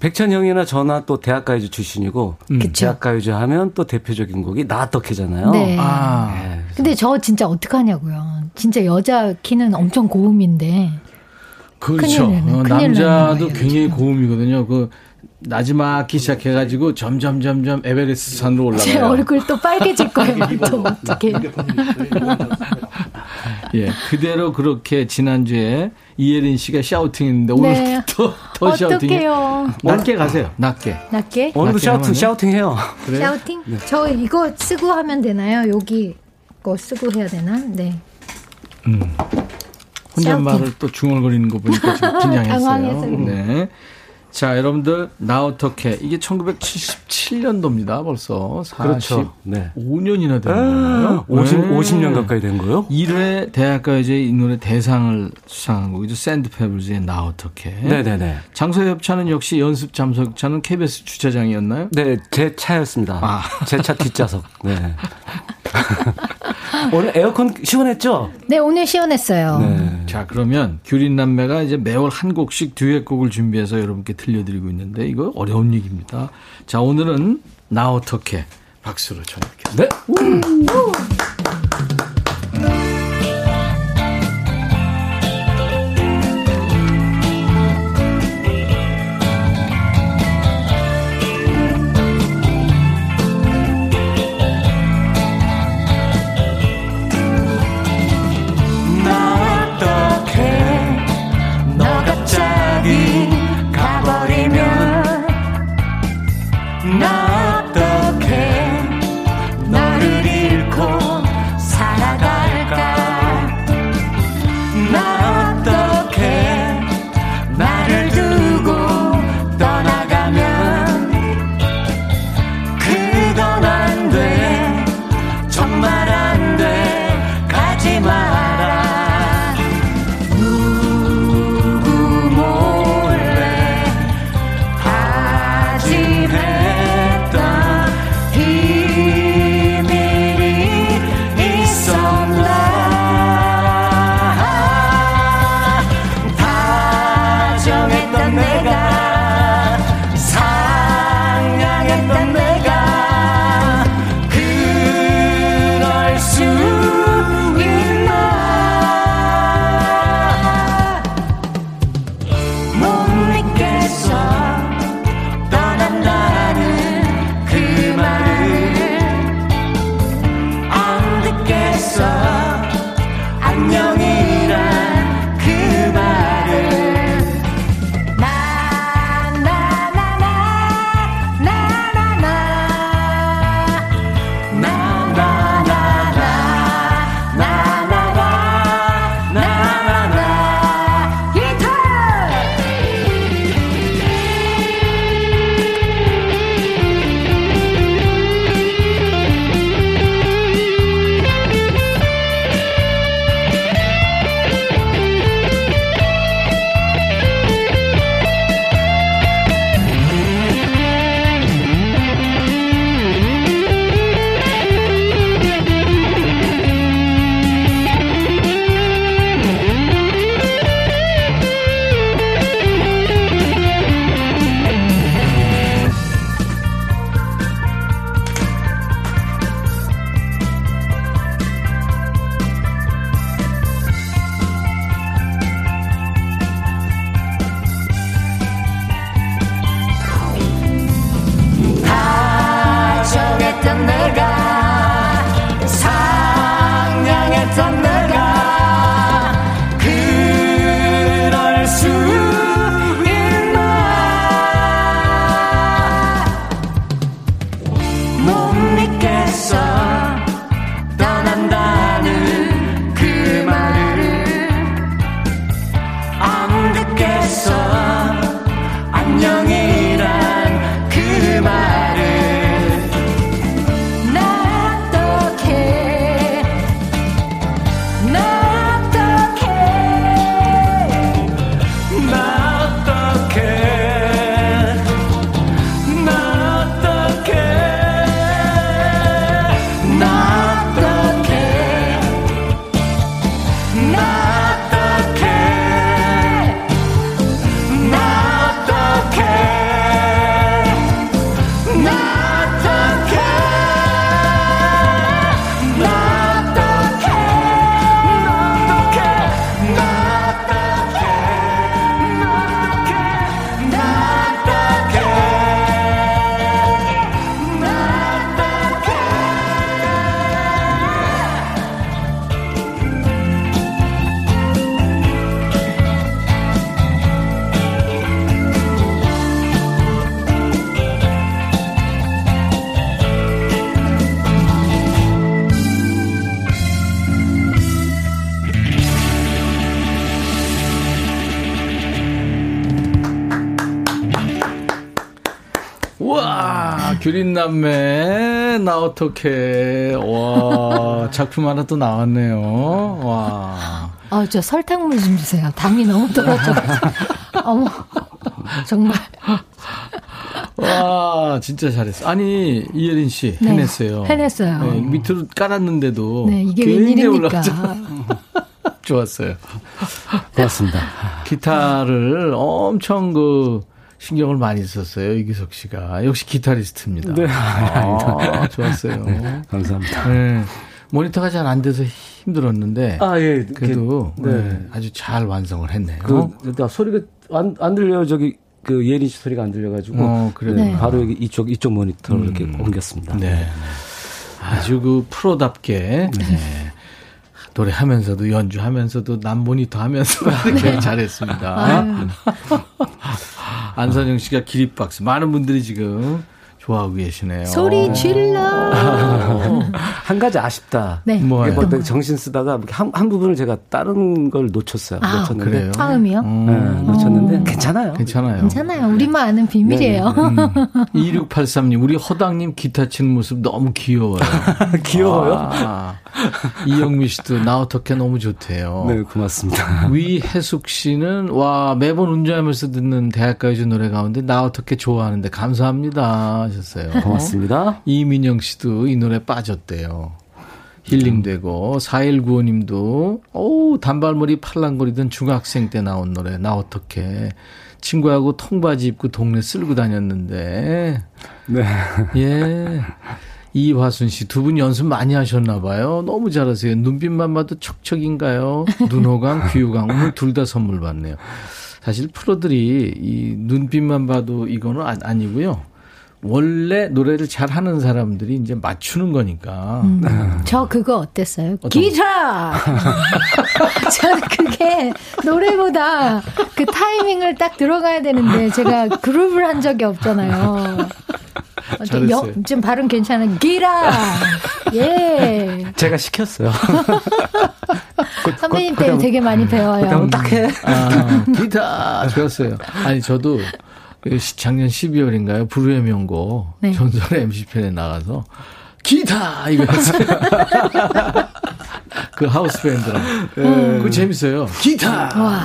백천 형이나 저나 또 대학가요제 출신이고 음. 대학가요제 하면 또 대표적인 곡이 나 어떡해잖아요. 네. 아. 네, 근데 저 진짜 어떡하냐고요. 진짜 여자 키는 엄청 고음인데. 그렇죠. 어, 남자도 굉장히 고음이거든요. 그 나지막히 시작해가지고 점점 점점 에베레스트 산으로 올라가요. 제 얼굴 또 빨개질 거예요. 또 어떡해. 예, 그대로 그렇게 지난주에 이혜린 씨가 샤우팅했는데 오늘 네. 또, 더 샤우팅해요. 낮게 가세요. 낮게. 낮게? 오늘도 샤우팅, 샤우팅해요. 그래? 샤우팅? 네. 저 이거 쓰고 하면 되나요? 여기 바꿔 쓰고 해야 되나? 네. 음. 혼잣말을 또 중얼거리는 거 보니까 지금 긴장했어요. 네. 자, 여러분들 나 어떡해, 이게 천구백칠십칠 년도입니다. 벌써 그렇죠. 사십오 년이나 된 거예요. 오십, 오십 년 가까이 된 거요? 일 회 대학가요제 이 노래 대상을 수상한 곡이죠. 샌드페블즈의 나 어떡해. 네네네. 장소의 협찬은 역시 연습 잠소 협찬은 케이비에스 주차장이었나요? 네, 제 차였습니다. 아. 제 차 뒷좌석. 네. 오늘 에어컨 시원했죠? 네, 오늘 시원했어요. 네. 자, 그러면 규린남매가 이제 매월 한 곡씩 듀엣곡을 준비해서 여러분께 들려드리고 있는데 이거 어려운 얘기입니다. 자, 오늘은 나 어떡해 박수로 전해드릴게요. 네. 나 어떡해 너를 잃고 규린남매 나 어떡해. 와, 작품 하나 또 나왔네요. 와. 아, 저 설탕물 좀 주세요. 당이 너무 떨어져. 어머, 정말. 와, 진짜 잘했어. 아니, 이혜린 씨, 네, 해냈어요. 해냈어요. 네, 밑으로 깔았는데도. 네, 이게 웬일입니까? 좋았어요. 고맙습니다. 기타를 엄청 그, 신경을 많이 썼어요, 이규석 씨가. 역시 기타리스트입니다. 네. 아, 좋았어요. 네, 감사합니다. 네. 모니터가 잘 안 돼서 힘들었는데. 아, 예. 그래도 네. 네, 아주 잘 완성을 했네요. 그, 나 소리가 안, 안 들려요. 저기, 그, 예린 씨 소리가 안 들려가지고. 어, 그래요. 네. 바로 여기 이쪽, 이쪽 모니터로 음, 이렇게 옮겼습니다. 네. 아주 그 프로답게. 네. 네. 노래하면서도 연주하면서도 남 모니터 하면서 네. 잘했습니다. 안선영 씨가 기립박수. 많은 분들이 지금 좋아하고 계시네요. 소리 질러. 한 가지 아쉽다. 네. 뭐예요? 정신 쓰다가 한, 한 부분을 제가 다른 걸 놓쳤어요. 아, 놓쳤는데. 그래요? 다음이요? 음. 네, 놓쳤는데 괜찮아요. 괜찮아요. 괜찮아요. 우리만 아는 비밀이에요. 네, 네. 음. 이육팔삼 님, 우리 허당님 기타 치는 모습 너무 귀여워요. 귀여워요? 아, 이영미 씨도 나 어떡해 너무 좋대요. 네, 고맙습니다. 위혜숙 씨는 와, 매번 운전하면서 듣는 대학 가요제 노래 가운데 나 어떡해 좋아하는데 감사합니다 하셨어요. 고맙습니다. 이민영 씨도 이 노래 빠졌대요. 힐링되고. 음. 사일구오 님도 오, 단발머리 팔랑거리던 중학생 때 나온 노래 나 어떡해. 친구하고 통바지 입고 동네 쓸고 다녔는데. 네. 예. 이화순 씨, 두 분 연습 많이 하셨나 봐요. 너무 잘하세요. 눈빛만 봐도 척척인가요? 눈호강, 귀호강. 오늘 둘 다 선물 받네요. 사실 프로들이 이 눈빛만 봐도 이거는 아, 아니고요. 원래 노래를 잘하는 사람들이 이제 맞추는 거니까. 음, 저 그거 어땠어요? 기타! 저는 그게 노래보다 그 타이밍을 딱 들어가야 되는데 제가 그룹을 한 적이 없잖아요. 여, 지금 발음 괜찮은 기라. 예. 제가 시켰어요. 곧, 선배님 곧, 때문에 곧, 되게 많이 배워요. 딱 해. 아, 기타. 좋았어요. 아니 저도 작년 십이월인가요? 불후의 명곡 네. 전설의 엠씨 편에 나가서 기타 이거 했어요. 그 하우스 밴드랑. 음. 그거 재밌어요. 기타. 와.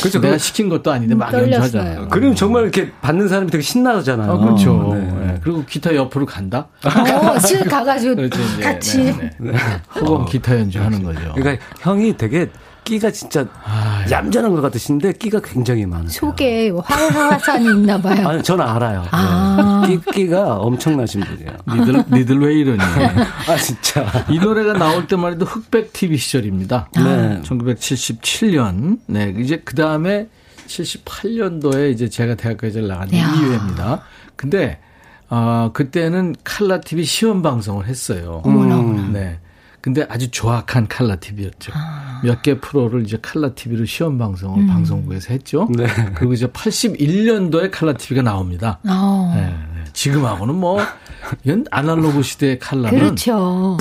그렇죠. 내가 시킨 것도 아닌데 막 연주하잖아요. 그럼 정말 이렇게 받는 사람이 되게 신나잖아요. 어, 그렇죠. 네. 네. 그리고 기타 옆으로 간다. 어, 실 가가지고 그렇죠, 같이. 네, 네, 네. 호흡 기타 연주하는 거죠. 그러니까 형이 되게 끼가 진짜 아유. 얌전한 것 같으신데 끼가 굉장히 많아요. 속에 황화산이 있나 봐요. 아니, 저는 알아요. 아. 네. 끼, 끼가 엄청나신 분이에요. 니들, 니들 왜 이러니. 아, 진짜. 이 노래가 나올 때만 해도 흑백 티비 시절입니다. 네. 천구백칠십칠 년. 네. 이제 그 다음에 칠십팔 년도에 이제 제가 대학까지 나간 게 이 회입니다. 근데, 어, 그때는 칼라 티비 시험 방송을 했어요. 어머나, 어머나. 네. 근데 아주 조악한 칼라 티비였죠. 아. 몇 개 프로를 이제 칼라 티비로 시험 방송을 음. 방송국에서 했죠. 네. 그리고 이제 팔십일 년도에 칼라 티비가 나옵니다. 네, 네. 지금하고는 뭐 이건 아날로그 시대의 칼라는 그렇죠.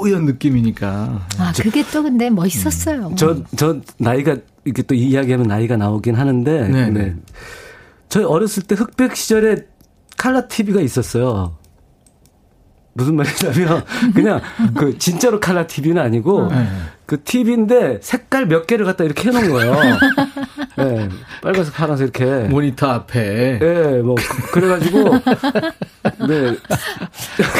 뿌연 느낌이니까. 아, 저, 그게 또 근데 멋있었어요. 음. 저, 저 나이가 이렇게 또 이야기하면 나이가 나오긴 하는데 네. 네. 저희 어렸을 때 흑백 시절에 칼라 티비가 있었어요. 무슨 말이냐면 그냥 그 진짜로 칼라 티비는 아니고 네. 그 티비인데 색깔 몇 개를 갖다 이렇게 해놓은 거예요. 네, 빨간색, 파란색 이렇게 모니터 앞에. 네, 뭐 그래가지고 네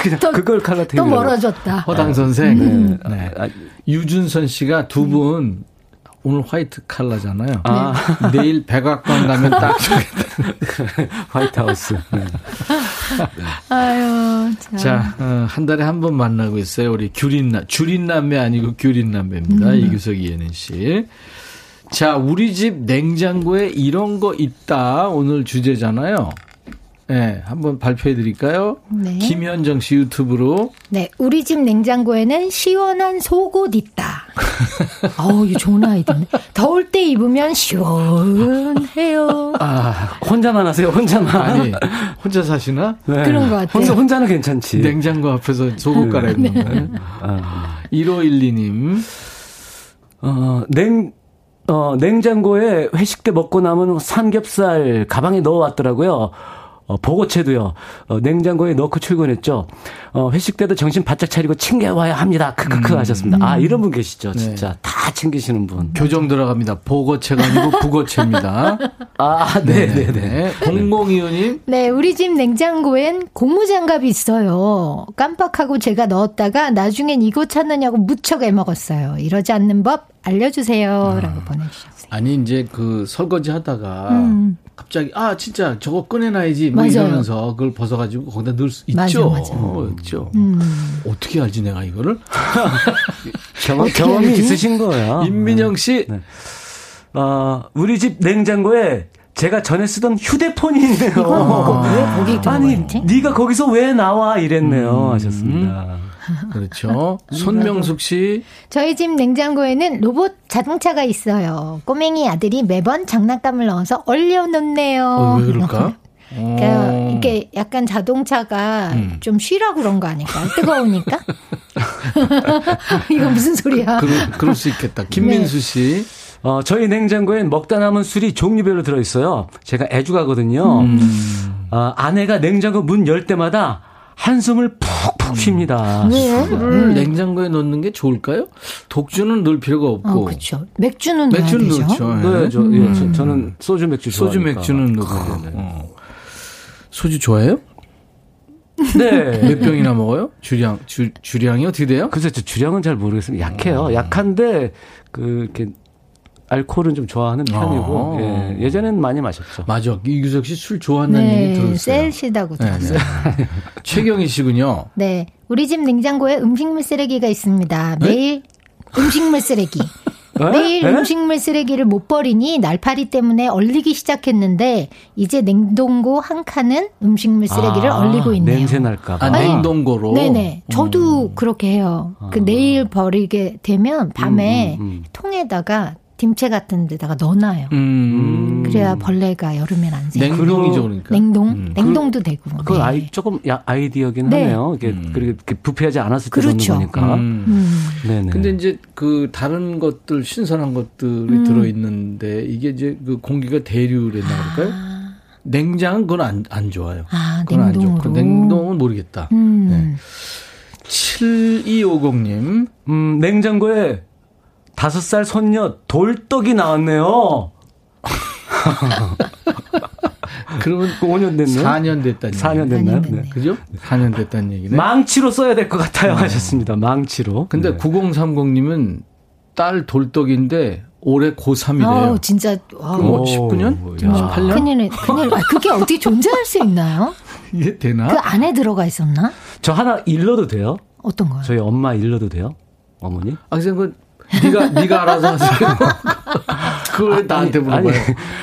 그냥 또, 그걸 칼라 티비. 또 멀어졌다. 허당 선생. 네. 네. 네. 유준선 씨가 두 분. 오늘 화이트 칼라잖아요. 아. 내일 백악관 가면 딱 화이트하우스. 네. 아유, 참. 자, 어, 한 달에 한 번 만나고 있어요. 우리 규린남, 규린남매 아니고 규린남매입니다. 음. 이규석 이혜린 씨. 자, 우리 집 냉장고에 이런 거 있다. 오늘 주제잖아요. 네, 한번 발표해 드릴까요? 네. 김현정 씨 유튜브로. 네, 우리 집 냉장고에는 시원한 속옷 있다. 어우, 이거 좋은 아이디어네. 더울 때 입으면 시원해요. 아, 혼자만 하세요, 혼자만. 아니, 혼자 사시나? 네. 그런 것 같아요. 혼자, 혼자는 괜찮지. 냉장고 앞에서 속옷 갈아입는 거. 네. 아. 일오일이 님. 어, 냉, 어, 냉장고에 회식 때 먹고 남은 삼겹살 가방에 넣어왔더라고요. 어, 보고채도요. 어, 냉장고에 넣고 출근했죠. 어, 회식 때도 정신 바짝 차리고 챙겨와야 합니다. 크크크 음. 하셨습니다. 아, 이런 분 계시죠. 진짜. 네. 다 챙기시는 분. 교정 들어갑니다. 보고채가 아니고 북어채입니다. 아, 네네네. 네. 공공이오님. 네, 우리 집 냉장고엔 고무장갑이 있어요. 깜빡하고 제가 넣었다가 나중엔 이거 찾느냐고 무척 애먹었어요. 이러지 않는 법 알려주세요. 아. 라고 보내주셨어요. 아니, 이제 그 설거지 하다가. 음. 갑자기 아 진짜 저거 꺼내놔야지 뭐 이러면서 그걸 벗어가지고 거기다 넣을 수 있죠. 맞아, 맞아. 어, 있죠. 음. 어떻게 알지 내가 이거를? 경험, 경험이 알지? 있으신 거예요. 임민영 씨. 네. 어, 우리 집 냉장고에 제가 전에 쓰던 휴대폰이 있네요. 어. 왜 거기 아니 거였지? 네가 거기서 왜 나와 이랬네요. 음. 하셨습니다. 그렇죠. 손명숙 씨. 저희 집 냉장고에는 로봇 자동차가 있어요. 꼬맹이 아들이 매번 장난감을 넣어서 얼려놓네요. 어, 왜 그럴까? 그러니까 이게 약간 자동차가 음. 좀 쉬라 그런 거 아닐까요? 뜨거우니까? 이거 무슨 소리야? 그럴, 그럴 수 있겠다. 김민수 네. 씨. 어, 저희 냉장고엔 먹다 남은 술이 종류별로 들어있어요. 제가 애주가거든요. 음. 어, 아내가 냉장고 문 열 때마다 한숨을 푹푹 쉽니다. 왜요? 술을 음. 냉장고에 넣는 게 좋을까요? 독주는 넣을 필요가 없고. 어, 그렇죠. 맥주는 맥주는 넣죠. 넣어야죠. 네. 음. 예, 저는 소주 맥주 좋아해요. 소주 맥주는 넣고. 어. 소주 좋아해요? 네. 몇 병이나 먹어요? 주량 주 주량이 어떻게 돼요? 글쎄, 저 주량은 잘 모르겠습니다. 약해요. 어. 약한데 그 이렇게. 알코올은 좀 좋아하는 편이고 아~ 예, 예전엔 많이 마셨죠. 맞아. 이규석 씨 술 좋아한다는 네, 얘기 들었어요. 셀시다고 들었어요. 네, 네. 최경희 씨군요. 네. 우리 집 냉장고에 음식물 쓰레기가 있습니다. 네? 매일 음식물 쓰레기. 에? 매일 에? 음식물 쓰레기를 못 버리니 날파리 때문에 얼리기 시작했는데 이제 냉동고 한 칸은 음식물 쓰레기를 아, 얼리고 있네요. 냄새 날까 봐. 아, 냉동고로? 네네. 저도 음. 그렇게 해요. 아. 그 내일 버리게 되면 밤에 음, 음, 음. 통에다가 김채 같은 데다가 넣어놔요. 음. 그래야 벌레가 여름엔 안 생겨. 냉동이죠, 그러니까. 냉동, 음. 냉동도 되고. 그 네. 아이 조금 야, 아이디어긴 네. 하네요. 이게 음. 그렇게 부패하지 않았을 때 그렇죠. 넣는 거니까. 음. 음. 근데 이제 그 다른 것들 신선한 것들이 음. 들어있는데 이게 이제 그 공기가 대류랬나 그럴까요? 아. 냉장은 그건 안, 안 좋아요. 아, 그건 냉동으로. 안 좋고 냉동은 모르겠다. 음. 네. 칠이오공님, 음, 냉장고에 다섯 살 손녀 돌떡이 나왔네요. 그러면 오 년 됐네. 사 년 됐다는 얘기. 사 년 됐나요? 네. 그죠? 사 년 됐다는 얘기네. 망치로 써야 될 것 같아요. 어. 하셨습니다. 망치로. 근데 네. 구공삼공님은 딸 돌떡인데 올해 고삼이래요. 아, 진짜. 뭐 십구 년? 십팔 년? 큰일이네. 큰일. 아, 그게 어떻게 존재할 수 있나요? 이게 되나? 그 안에 들어가 있었나? 저 하나 일러도 돼요? 어떤 거요? 저희 엄마 일러도 돼요? 어머니? 아, 그래서 네가 네가 알아서 하세요. 그걸 아니, 나한테 물어봐요. 아니,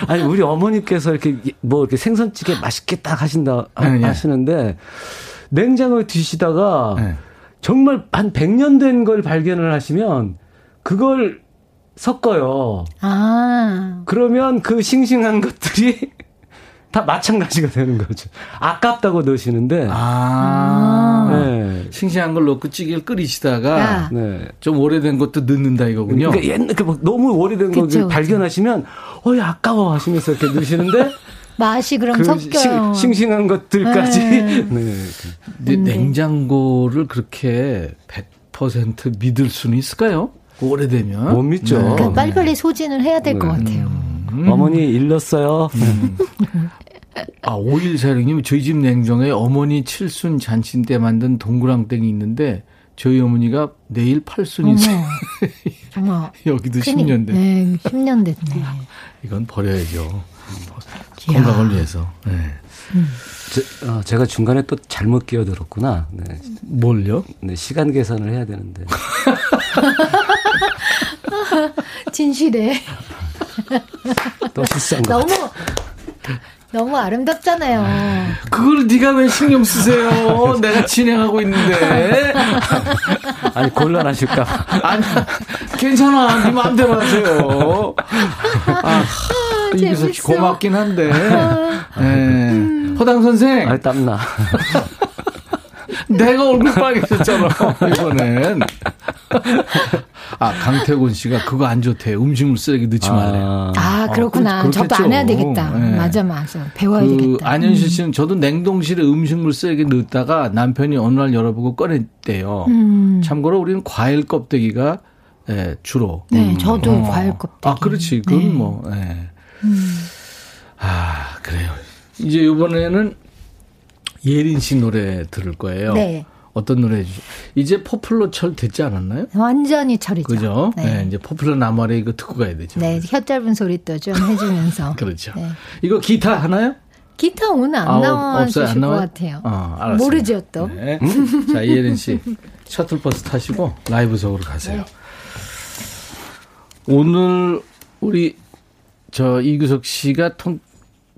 아니 우리 어머니께서 이렇게 뭐 이렇게 생선찌개 맛있게 딱 하신다 네, 하시는데 네. 냉장고에 드시다가 네. 정말 한 백 년 된 걸 발견을 하시면 그걸 섞어요. 아. 그러면 그 싱싱한 것들이 다 마찬가지가 되는 거죠. 아깝다고 넣으시는데. 아. 네. 싱싱한 걸 넣고 찌개를 끓이시다가 네. 좀 오래된 것도 넣는다 이거군요. 그러니까 옛날, 막 너무 오래된 걸 발견하시면, 어이, 아까워 하시면서 이렇게 넣으시는데. 맛이 그럼 그 섞여요. 시, 싱싱한 것들까지. 네. 네. 근데 냉장고를 그렇게 백 퍼센트 믿을 수는 있을까요? 오래되면. 못 믿죠. 네. 그러니까 빨리빨리 소진을 해야 될 것 네. 같아요. 음. 어머니 일렀어요. 음. 아, 오일사령님, 저희 집 냉장고에 어머니 칠순 잔치 때 만든 동그랑땡이 있는데 저희 어머니가 내일 팔순이 있어요. 여기도 큰일. 십 년 됐네. 네, 십 년 됐네. 이건 버려야죠. 건강을 위해서. 네. 음. 제, 어, 제가 중간에 또 잘못 끼어들었구나. 네. 뭘요? 네, 시간 계산을 해야 되는데. 진실해. 또 실수한 것 너무 같아. 너무 아름답잖아요. 그걸 네가 왜 신경 쓰세요? 내가 진행하고 있는데. 아니 곤란하실까? 아니 괜찮아. 네 마음대로 하세요. 아, 이규석 씨 고맙긴 한데. 네. 허당 선생. 아 땀나. 내가 얼굴 빨개졌잖아 이번엔. 아, 강태곤 씨가 그거 안 좋대. 음식물 쓰레기 넣지 말래요. 아, 아 그렇구나. 아, 저도 안 해야 되겠다. 네. 맞아 맞아. 배워야 그 되겠다. 안현실 씨는 저도 냉동실에 음식물 쓰레기 넣었다가 남편이 어느 날 열어보고 꺼냈대요. 음. 참고로 우리는 과일 껍데기가 예, 주로. 네, 음. 저도 어. 과일 껍데기. 아, 그렇지. 그건 네. 뭐. 예. 음. 아, 그래요. 이제 이번에는 예린 씨 노래 들을 거예요. 네. 어떤 노래 해주죠? 이제 포플러 철 됐지 않았나요? 완전히 철이죠. 그죠? 네. 네. 이제 포플러 나무 아래 이거 듣고 가야 되죠. 네. 혀 짧은 소리 또 좀 해주면서. 그렇죠. 네. 이거 기타 하나요? 기타 오늘 안 아, 나와주실 것 같아요. 어, 알았어요. 모르죠, 또. 네. 음? 자, 이혜린 씨. 셔틀버스 타시고 라이브석으로 가세요. 네. 오늘 우리 저 이규석 씨가 통,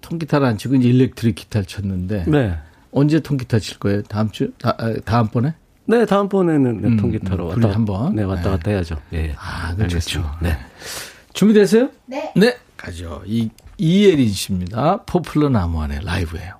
통기타를 안 치고 이제 일렉트릭 기타를 쳤는데. 네. 언제 통기타 칠 거예요? 다음 주? 다, 다음번에? 네, 다음번에는 음, 통기타로 음, 왔다, 한 번. 네, 왔다 갔다 네. 해야죠. 예. 아, 그렇죠. 네. 준비되세요? 네. 네, 가죠. 이, 이혜린 씨입니다. 포플러 나무 안에 라이브예요.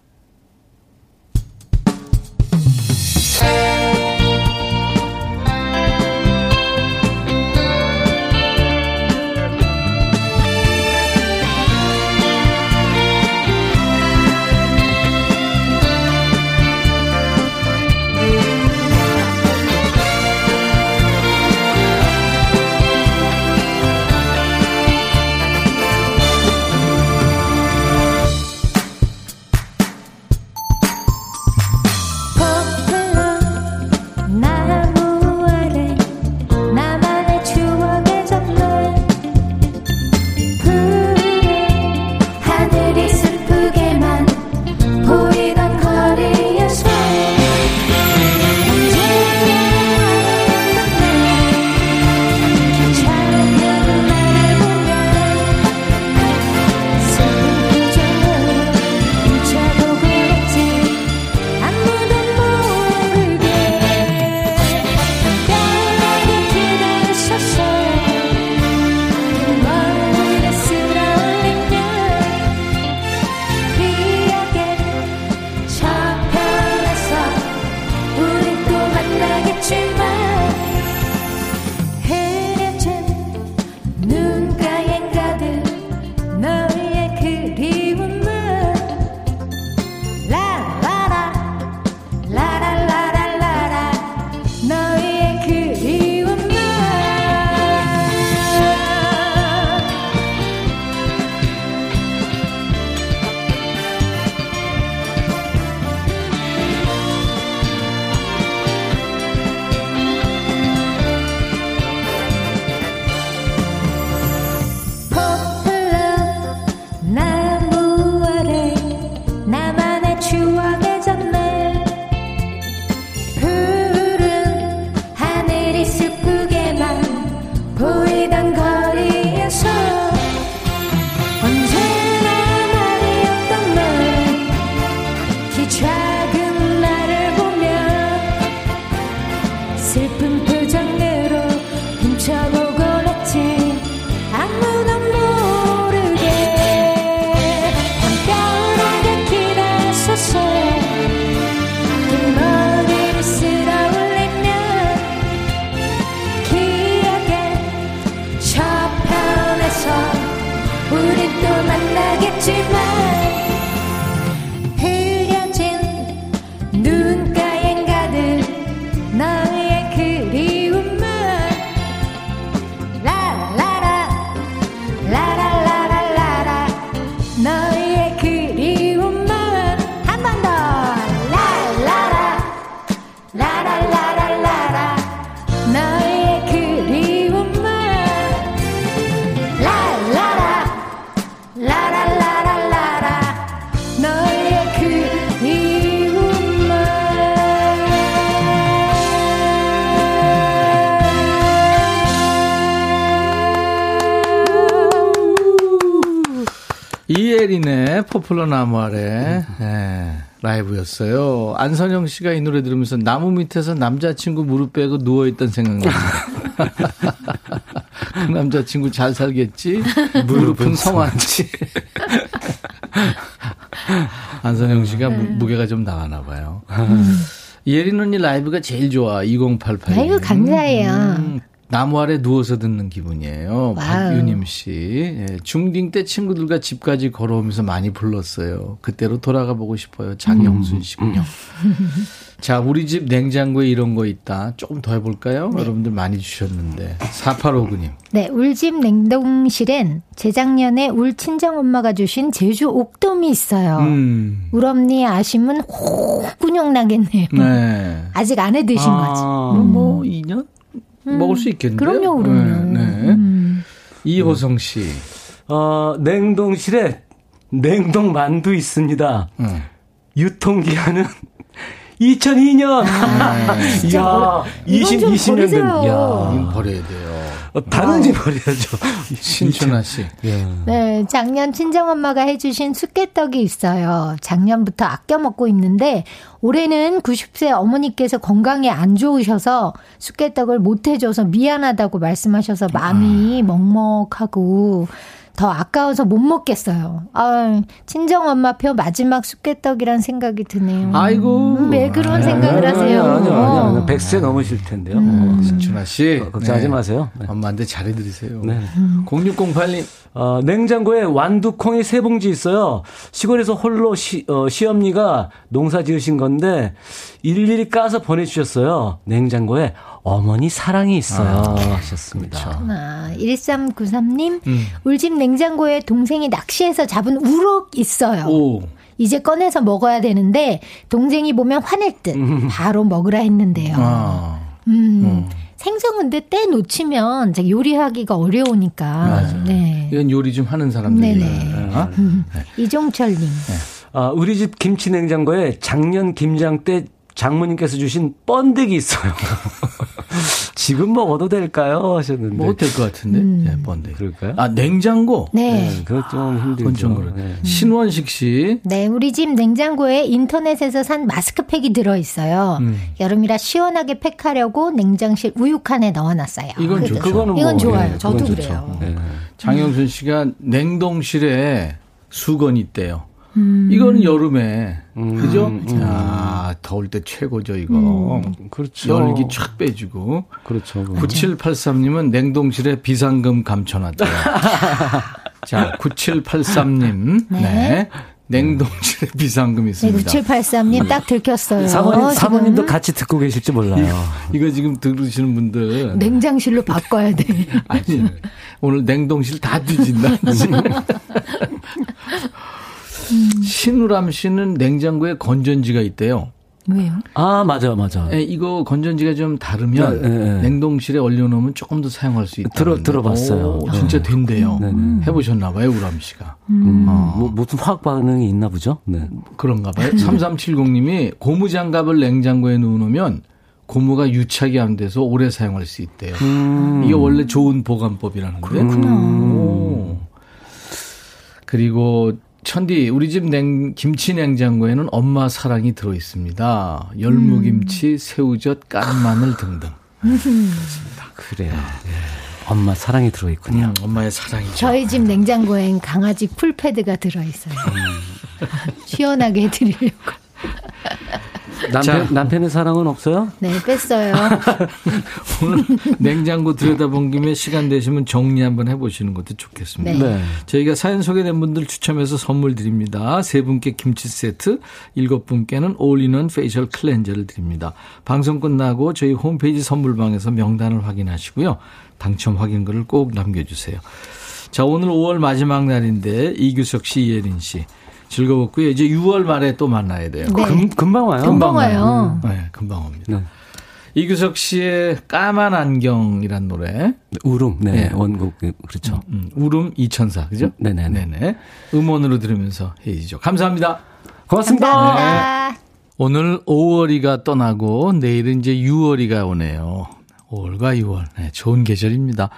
이혜린의 포플러 나무 아래 네, 라이브였어요. 안선영 씨가 이 노래 들으면서 나무 밑에서 남자친구 무릎 빼고 누워있던 생각나요. 그 남자친구 잘 살겠지? 무릎은 성한지. 안선영 씨가 무, 무게가 좀 나가나 봐요. 이혜린 언니 라이브가 제일 좋아. 이공팔팔. 아이고 감사해요. 음, 나무 아래 누워서 듣는 기분이에요. 박유님 씨. 예, 중딩 때 친구들과 집까지 걸어오면서 많이 불렀어요. 그때로 돌아가 보고 싶어요. 장영순 씨군요. 음. 자, 우리 집 냉장고에 이런 거 있다. 조금 더 해볼까요? 네. 여러분들 많이 주셨는데. 사팔오구 님. 네, 울집 냉동실엔 재작년에 울 친정엄마가 주신 제주 옥돔이 있어요. 음. 울 언니 아심은 호군용 나겠네요. 네. 아직 안 해드신 아, 거지. 음. 뭐 이 년? 먹을 수 있겠는데. 그럼요, 그럼요. 네, 네. 음. 이호성 씨, 어, 냉동실에 냉동 만두 있습니다. 음. 유통기한은 이천이 년. 네. 이야, 이십, 이십 년 된. 이야, 버려야 돼요. 어, 다른지 버려야죠. 신춘아 씨. 예. 네, 작년 친정엄마가 해주신 쑥개떡이 있어요. 작년부터 아껴 먹고 있는데 올해는 구십 세 어머니께서 건강이 안 좋으셔서 쑥개떡을 못 해줘서 미안하다고 말씀하셔서 마음이 아. 먹먹하고 더 아까워서 못 먹겠어요. 아, 친정엄마표 마지막 쑥개떡이란 생각이 드네요. 아이고. 음, 왜 그런 아니, 생각을 아니, 하세요? 아니요, 아니요. 아니, 아니. 백 세 넘으실 텐데요. 음. 신춘아 씨. 어, 걱정하지 네. 마세요. 네. 엄마한테 잘해드리세요. 네. 음. 공육공팔 님. 어, 냉장고에 완두콩이 세 봉지 있어요. 시골에서 홀로 시, 어, 시엄니가 농사 지으신 건데 일일이 까서 보내주셨어요. 냉장고에 어머니 사랑이 있어요. 아, 하셨습니다. 아, 일삼구삼 님. 음. 울집 냉장고에 동생이 낚시해서 잡은 우럭 있어요. 오. 이제 꺼내서 먹어야 되는데 동생이 보면 화낼 듯 바로 먹으라 했는데요. 아. 음. 음. 생선인데 때 놓치면 요리하기가 어려우니까. 맞아요. 네. 이건 요리 좀 하는 사람들이. 어? 이종철님. 네. 아, 우리 집 김치 냉장고에 작년 김장 때 장모님께서 주신 번데기 있어요. 지금 먹어도 될까요? 하셨는데. 먹어도 될 것 같은데. 음. 네, 번데기. 그럴까요? 아, 냉장고? 네. 네 그건 좀 힘들죠. 아, 네. 신원식 씨. 네, 우리 집 냉장고에 인터넷에서 산 마스크팩이 들어있어요. 음. 여름이라 시원하게 팩하려고 냉장실 우유칸에 넣어놨어요. 이건 좋죠. 그거는 이건 뭐, 좋아요. 네, 저도 그래요. 네. 장영순 씨가 냉동실에 수건이 있대요. 음. 이거는 여름에 음. 그죠? 음. 아, 더울 때 최고죠 이거. 음. 그렇죠. 열기 촥 빼주고. 그렇죠. 구칠팔삼 님은 냉동실에 비상금 감춰놨대요. 자, 구칠팔삼 님. 네. 네. 냉동실에 비상금 있습니다. 네, 구칠팔삼 님 딱 들켰어요. 사모님, 어, 사모님도 같이 듣고 계실지 몰라요. 이거, 이거 지금 들으시는 분들. 냉장실로 바꿔야 돼. 아니, 오늘 냉동실 다 뒤진다. 음. 신우람 씨는 냉장고에 건전지가 있대요. 왜요? 아, 맞아, 맞아. 네, 이거 건전지가 좀 다르면 네, 네. 냉동실에 얼려놓으면 조금 더 사용할 수 있다. 들어, 들어봤어요. 오, 진짜 된대요. 네, 네. 해보셨나봐요, 우람 씨가. 음. 어. 뭐, 무슨 화학 반응이 있나 보죠? 네. 그런가봐요. 삼삼칠공 님이 고무장갑을 냉장고에 넣어놓으면 고무가 유착이 안 돼서 오래 사용할 수 있대요. 음. 이게 원래 좋은 보관법이라는데. 그렇구나. 오. 그리고 천디, 우리 집 냉, 김치 냉장고에는 엄마 사랑이 들어있습니다. 열무김치, 음. 새우젓, 깐마늘 등등. 그렇습니다. 그래요. 네. 엄마 사랑이 들어있군요. 음, 엄마의 사랑이죠. 저희 집 냉장고엔 강아지 풀패드가 들어있어요. 시원하게 해드리려고. 남편, 남편의 사랑은 없어요? 네, 뺐어요. 오늘 냉장고 들여다본 김에 시간 되시면 정리 한번 해보시는 것도 좋겠습니다. 네. 네. 저희가 사연 소개된 분들 추첨해서 선물 드립니다. 세 분께 김치 세트, 일곱 분께는 올인원 페이셜 클렌저를 드립니다. 방송 끝나고 저희 홈페이지 선물방에서 명단을 확인하시고요. 당첨 확인글을 꼭 남겨주세요. 자, 오늘 오월 마지막 날인데 이규석 씨, 이혜린 씨. 즐거웠고요. 이제 유월 말에 또 만나야 돼요. 네. 금, 금방 와요. 금방, 금방 와요. 음. 네, 금방 옵니다. 네. 이규석 씨의 까만 안경이란 노래. 울음. 네, 네. 원곡. 그렇죠. 음, 음. 울음 이천사. 그죠? 네네. 네네. 음원으로 들으면서 헤이죠. 감사합니다. 고맙습니다. 감사합니다. 네. 오늘 오월이가 떠나고 내일은 이제 유월이가 오네요. 오월과 유월. 네, 좋은 계절입니다.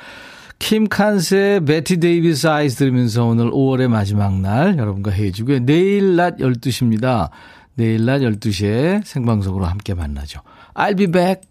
킴 칸스의 베티 데이비스 아이스 들으면서 오늘 오월의 마지막 날 여러분과 헤어지고요. 내일 낮 열두 시입니다. 내일 낮 열두 시에 생방송으로 함께 만나죠. I'll be back.